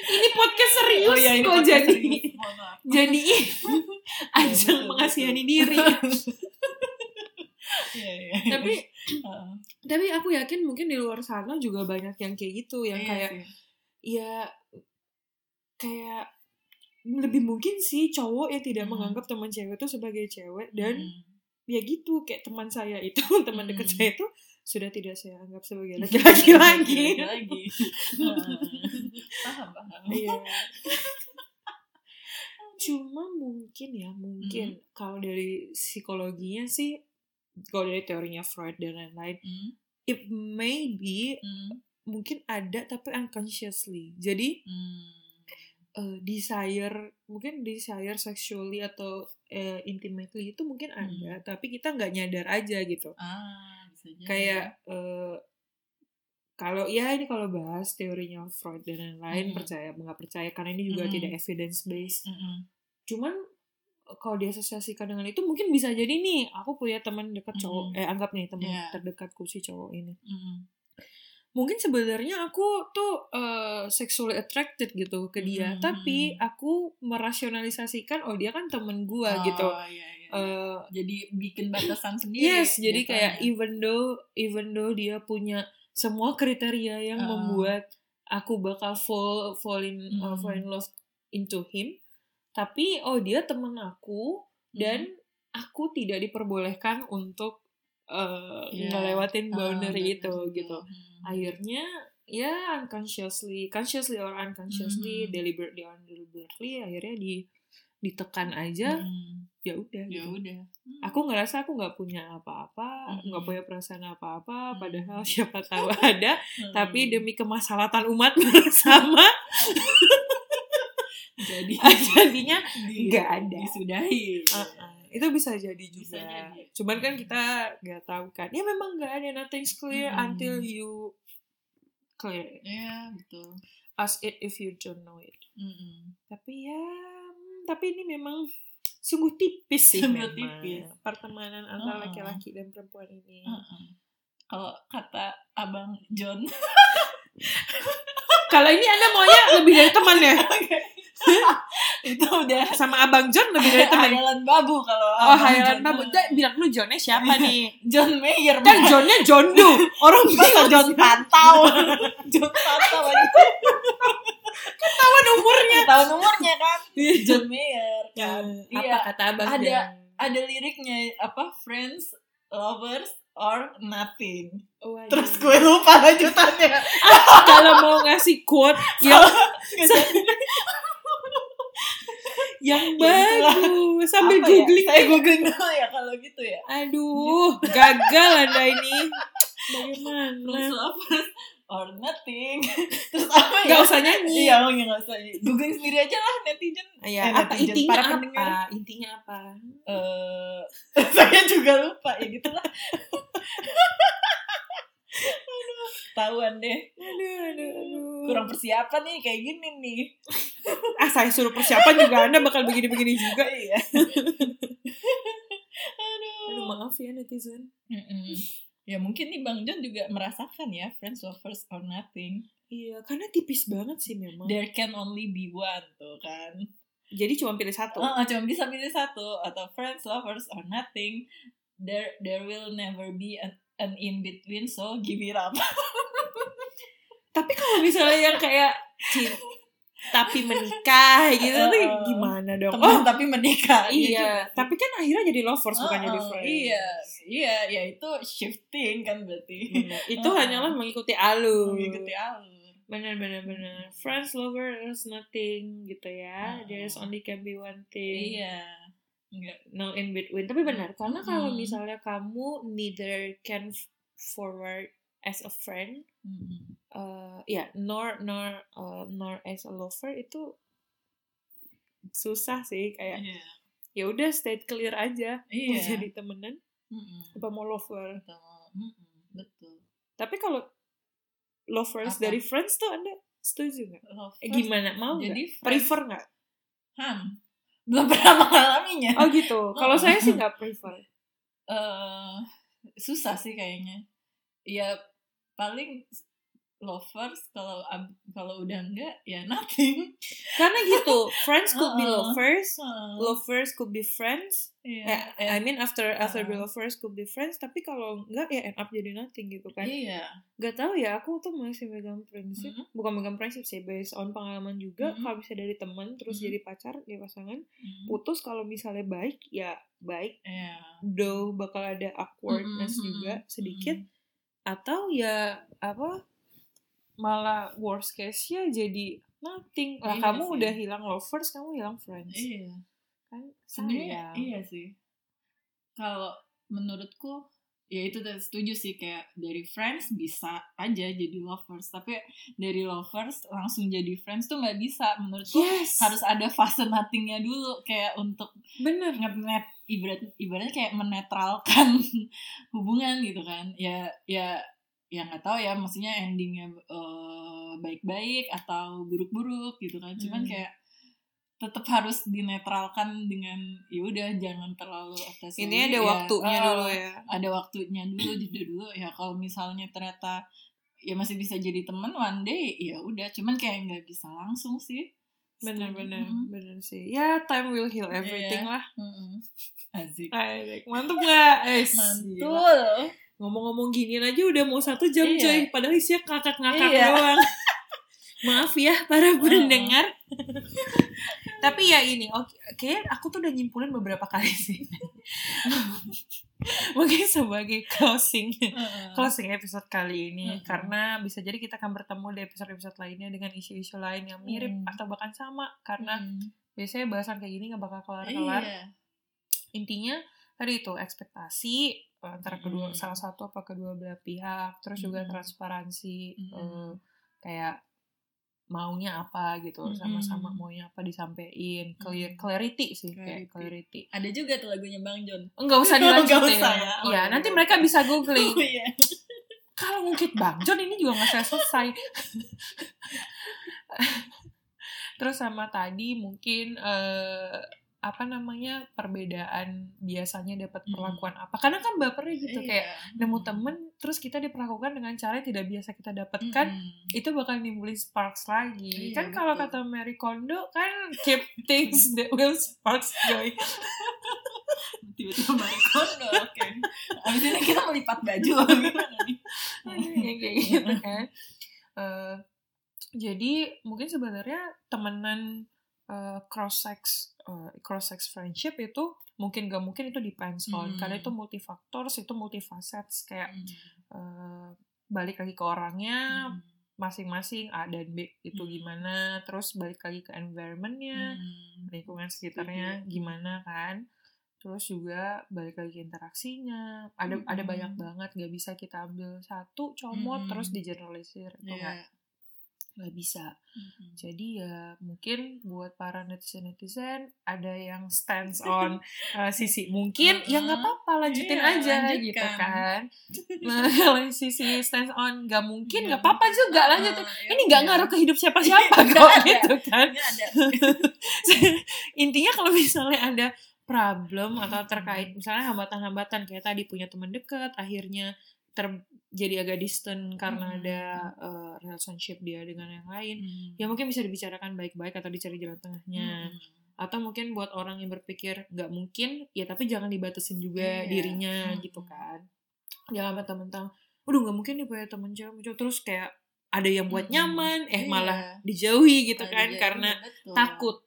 Ini podcast serius kok jadi ajang mengasihani diri. Tapi aku yakin mungkin di luar sana juga banyak yang kayak gitu, yang kayak lebih mungkin sih cowok yang tidak menganggap teman cewek itu sebagai cewek, dan ya gitu, kayak teman saya itu, teman dekat saya itu sudah tidak saya anggap sebagai laki-laki lagi. Paham. Iya. Cuma mungkin kalau dari psikologinya sih, kalau dari teorinya Freud dan lain-lain, it may be mungkin ada tapi unconsciously. Jadi desire sexually atau intimately itu mungkin ada, tapi kita nggak nyadar aja gitu. Kayak kalau bahas teorinya Freud dan lain-lain, percaya nggak percaya, karena ini juga tidak evidence based. Cuman kalau diasosiasikan dengan itu, mungkin bisa jadi nih, aku punya teman dekat cowok, anggap nih teman terdekatku si cowok ini. Mungkin sebenarnya aku tuh sexually attracted gitu ke dia, tapi aku merasionalisasikan, oh dia kan temen gue gitu. Jadi bikin batasan sendiri. Yes, jadi kayak even though dia punya semua kriteria yang membuat aku bakal fall in love into him. Tapi dia temen aku, dan aku tidak diperbolehkan untuk ngelewatin boundary itu gitu. Akhirnya consciously or unconsciously, deliberately or deliberately, akhirnya ditekan aja. Ya udah. Aku ngerasa aku nggak punya apa-apa, nggak punya perasaan apa-apa, padahal siapa tahu ada. Tapi demi kemaslahatan umat bersama. Jadi jadinya nggak ada, disudahi. Itu bisa jadi juga. Cuman kan kita nggak tahu kan. Ya memang nggak ada, nothing's clear until you clear. Ya betul. Ask it if you don't know it. Tapi ini memang sungguh tipis sih. Sungguh tipis. Pertemanan antara laki-laki dan perempuan ini. Kalau kata Abang John. Kalau ini Anda maunya lebih dari teman ya? Itu udah sama Abang John lebih dari teman. Hayalan babu kalau Hayalan babu. Bilang lu Johnnya siapa nih? John Mayer. Kan Johnnya John Doe. Orang biasa John Pantau. Ketahuan umurnya kan. John Mayer kan. Iya. Apa kata Abang ada liriknya apa? Friends, lovers, or nothing. Terus gue lupa lanjutannya. Kalau mau ngasih quote yang bagus, sambil googling. Saya googling dulu ya kalau gitu ya. Aduh, gagal Anda ini. Bagaimana? Terus or nothing. Terus apa ya? Gak usah nyanyi. Iya, gak usah. Googling sendiri aja lah netizen. Intinya apa? Saya juga lupa ya gitu lah. Aduh, tahuan deh. Aduh. Kurang persiapan nih kayak gini nih. Saya suruh persiapan juga Anda bakal begini-begini juga. Iya. Aduh, maaf ya netizen. Ya mungkin nih Bang John juga merasakan ya, friends, lovers, or nothing. Iya, karena tipis banget sih memang. There can only be one tuh kan. Jadi cuma pilih satu. Cuma bisa pilih satu, atau friends, lovers, or nothing. There will never be an in between, so give it up. Tapi kalau misalnya yang kayak tapi menikah gitu tuh gimana dong? Teman tapi menikah. Iya, gitu. Tapi kan akhirnya jadi lovers bukan jadi friends. Iya, itu shifting kan berarti. Itu hanyalah mengikuti alur. Benar. Friends, lovers, nothing gitu ya. There's only can be one thing. Iya. No in between. Tapi benar, karena kalau misalnya kamu neither can forward as a friend, nor as a lover, itu susah sih kayak. Ya udah stay clear aja. Mau jadi temenan, apa mau lover? Betul. Tapi kalau lovers apa? Dari friends tuh Anda setuju nggak? Gimana mau nggak? Prefer nggak? Belum pernah mengalaminya. Oh gitu. Kalau saya sih nggak prefer. Susah sih kayaknya. Ya paling lovers, kalau udah enggak ya nothing. Karena gitu, friends could be lovers, lovers could be friends. I mean after be lovers could be friends, tapi kalau enggak ya end up jadi nothing gitu kan. Iya. Gak tau ya, aku tuh masih megang prinsip, bukan megang prinsip sih, based on pengalaman juga. Kalau bisa dari teman terus jadi pacar, jadi pasangan, putus kalau misalnya baik ya baik. Though bakal ada awkwardness juga sedikit, atau ya apa? Malah worst case-nya jadi nothing. Lah kamu sih udah hilang lovers, kamu hilang friends. Iya. Kan sebenarnya iya sih. Kalau menurutku ya itu setuju sih, kayak dari friends bisa aja jadi lovers, tapi dari lovers langsung jadi friends tuh nggak bisa menurutku. Harus ada fase nothing-nya dulu, kayak untuk nge-net, ibaratnya kayak menetralkan hubungan gitu kan. Ya nggak tahu ya, maksudnya endingnya baik-baik atau buruk-buruk gitu kan. Cuman kayak tetap harus dinetralkan dengan ya udah jangan terlalu obsesi. Ini ada waktunya dulu ya. Ada waktunya dulu, dulu ya. Kalau misalnya ternyata ya masih bisa jadi teman one day, ya udah. Cuman kayak nggak bisa langsung sih. Bener sih. Ya time will heal everything lah. Asik. Mantep nggak? Mantul. Ngomong-ngomong giniin aja udah mau 1 jam coy. Padahal isinya kakak-ngakak doang. Maaf ya para pendengar. Tapi ya ini, oke, aku tuh udah nyimpulin beberapa kali sih. Mungkin sebagai closing episode kali ini. Karena bisa jadi kita akan bertemu di episode-episode lainnya dengan isu-isu lain yang mirip atau bahkan sama. Karena biasanya bahasan kayak gini gak bakal kelar-kelar. Intinya tadi itu, ekspektasi antara kedua salah satu apa kedua belah pihak, terus juga transparansi, kayak maunya apa gitu, sama-sama maunya apa disampein, clarity sih, kayak clarity. Ada juga tuh lagunya Bang John. Enggak usah dilanjutin. Iya, nanti mereka bisa googling. Kalau ngungkit Bang John ini juga nggak selesai. Terus sama tadi mungkin perbedaan biasanya dapat perlakuan apa, karena kan bapernya gitu, kayak nemu temen terus kita diperlakukan dengan cara yang tidak biasa kita dapatkan, itu bakal nimbulin sparks lagi kan. Kalau kata Marie Kondo kan, keep things that will sparks joy. Tiba-tiba Marie Kondo. Okay. Abis ini kita melipat baju gimana nih kayak gitu kan. Jadi mungkin sebenarnya temenan cross sex friendship itu mungkin gak mungkin, itu depends on, karena itu multifaktors, itu multifacets, kayak balik lagi ke orangnya masing-masing, A dan B itu gimana, terus balik lagi ke environmentnya, lingkungan sekitarnya gimana kan, terus juga balik lagi ke interaksinya, ada banyak banget, gak bisa kita ambil satu comot terus digeneralisir itu nggak bisa. Jadi ya mungkin buat para netizen ada yang stands on sisi mungkin ya nggak apa-apa, lanjutin aja lanjutkan. Gitu kan. Kalau sisi stands on nggak mungkin, nggak apa-apa juga lanjutin. Ini nggak ngaruh ke hidup siapa-siapa kok gitu kan. Intinya kalau misalnya ada problem atau terkait misalnya hambatan-hambatan kayak tadi punya teman dekat akhirnya jadi agak distant karena ada relationship dia dengan yang lain, ya mungkin bisa dibicarakan baik-baik atau dicari jalan tengahnya. Atau mungkin buat orang yang berpikir nggak mungkin, ya tapi jangan dibatasin juga dirinya gitu kan. Jangan mentang-mentang, aduh nggak mungkin nih punya teman cewek, terus kayak ada yang buat nyaman, malah dijauhi gitu kan, karena takut.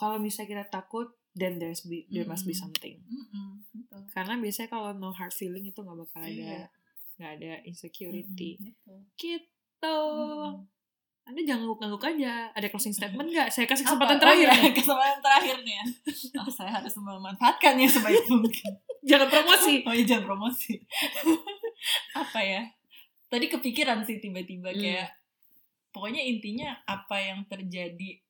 Kalau misalnya kita takut, then there must be something. Karena biasanya kalau no hard feeling itu nggak bakal ada, nggak ada insecurity. Gitu. Anda jangan ngangguk aja. Ada closing statement nggak? Saya kasih kesempatan terakhir. Kesempatan terakhir nih ya. Oh, saya harus memanfaatkannya sebaik mungkin. Jangan promosi. Oh iya, jangan promosi. Apa ya? Tadi kepikiran sih tiba-tiba kayak... Pokoknya intinya apa yang terjadi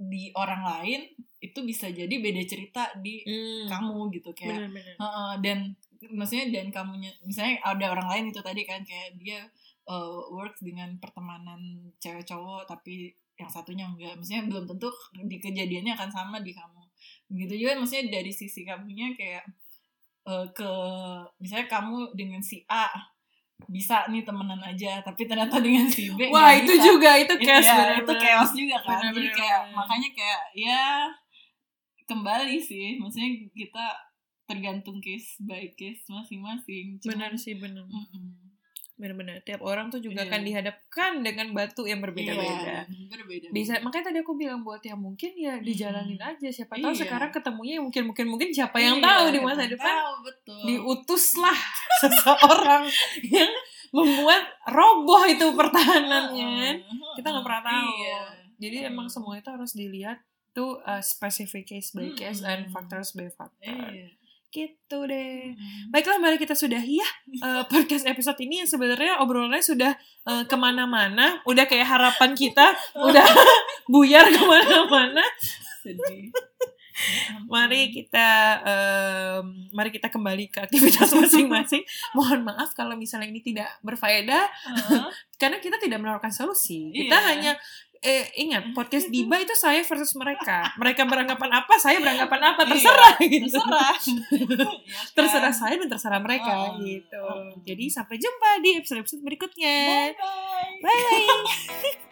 di orang lain... Itu bisa jadi beda cerita di kamu gitu. Kayak, bener. Dan maksudnya dan kamunya... Misalnya ada orang lain itu tadi kan kayak dia... works dengan pertemanan cewek cowok tapi yang satunya enggak, maksudnya belum tentu di kejadiannya akan sama di kamu. Begitu juga maksudnya dari sisi kamunya kayak ke misalnya kamu dengan si A bisa nih temenan aja, tapi ternyata dengan si B wah itu bisa. Juga itu chaos ya, itu chaos juga kan. Bener-bener. Jadi kayak makanya kayak ya kembali sih maksudnya kita tergantung case by case masing-masing. Benar. Benar-benar tiap orang tuh juga akan dihadapkan dengan batu yang berbeda-beda. Bisa makanya tadi aku bilang buat yang mungkin ya dijalanin aja. Siapa tahu sekarang ketemunya mungkin siapa yang tahu di masa depan. Betul. Diutuslah seseorang yang membuat roboh itu pertahanannya. Kita nggak pernah tahu. Jadi emang semua itu harus dilihat tuh specific case by case and factors by factor. Gitu deh. Baiklah, mari kita sudahi ya podcast episode ini yang sebenarnya obrolannya sudah kemana-mana, udah kayak harapan kita udah buyar kemana-mana. Sedih. Mari kita kembali ke aktivitas masing-masing. Mohon maaf kalau misalnya ini tidak berfaedah karena kita tidak menawarkan solusi. Kita hanya ingat podcast Diba itu saya versus mereka beranggapan apa, saya beranggapan apa, terserah gitu. Terserah saya dan terserah mereka gitu. Jadi sampai jumpa di episode berikutnya. Bye bye.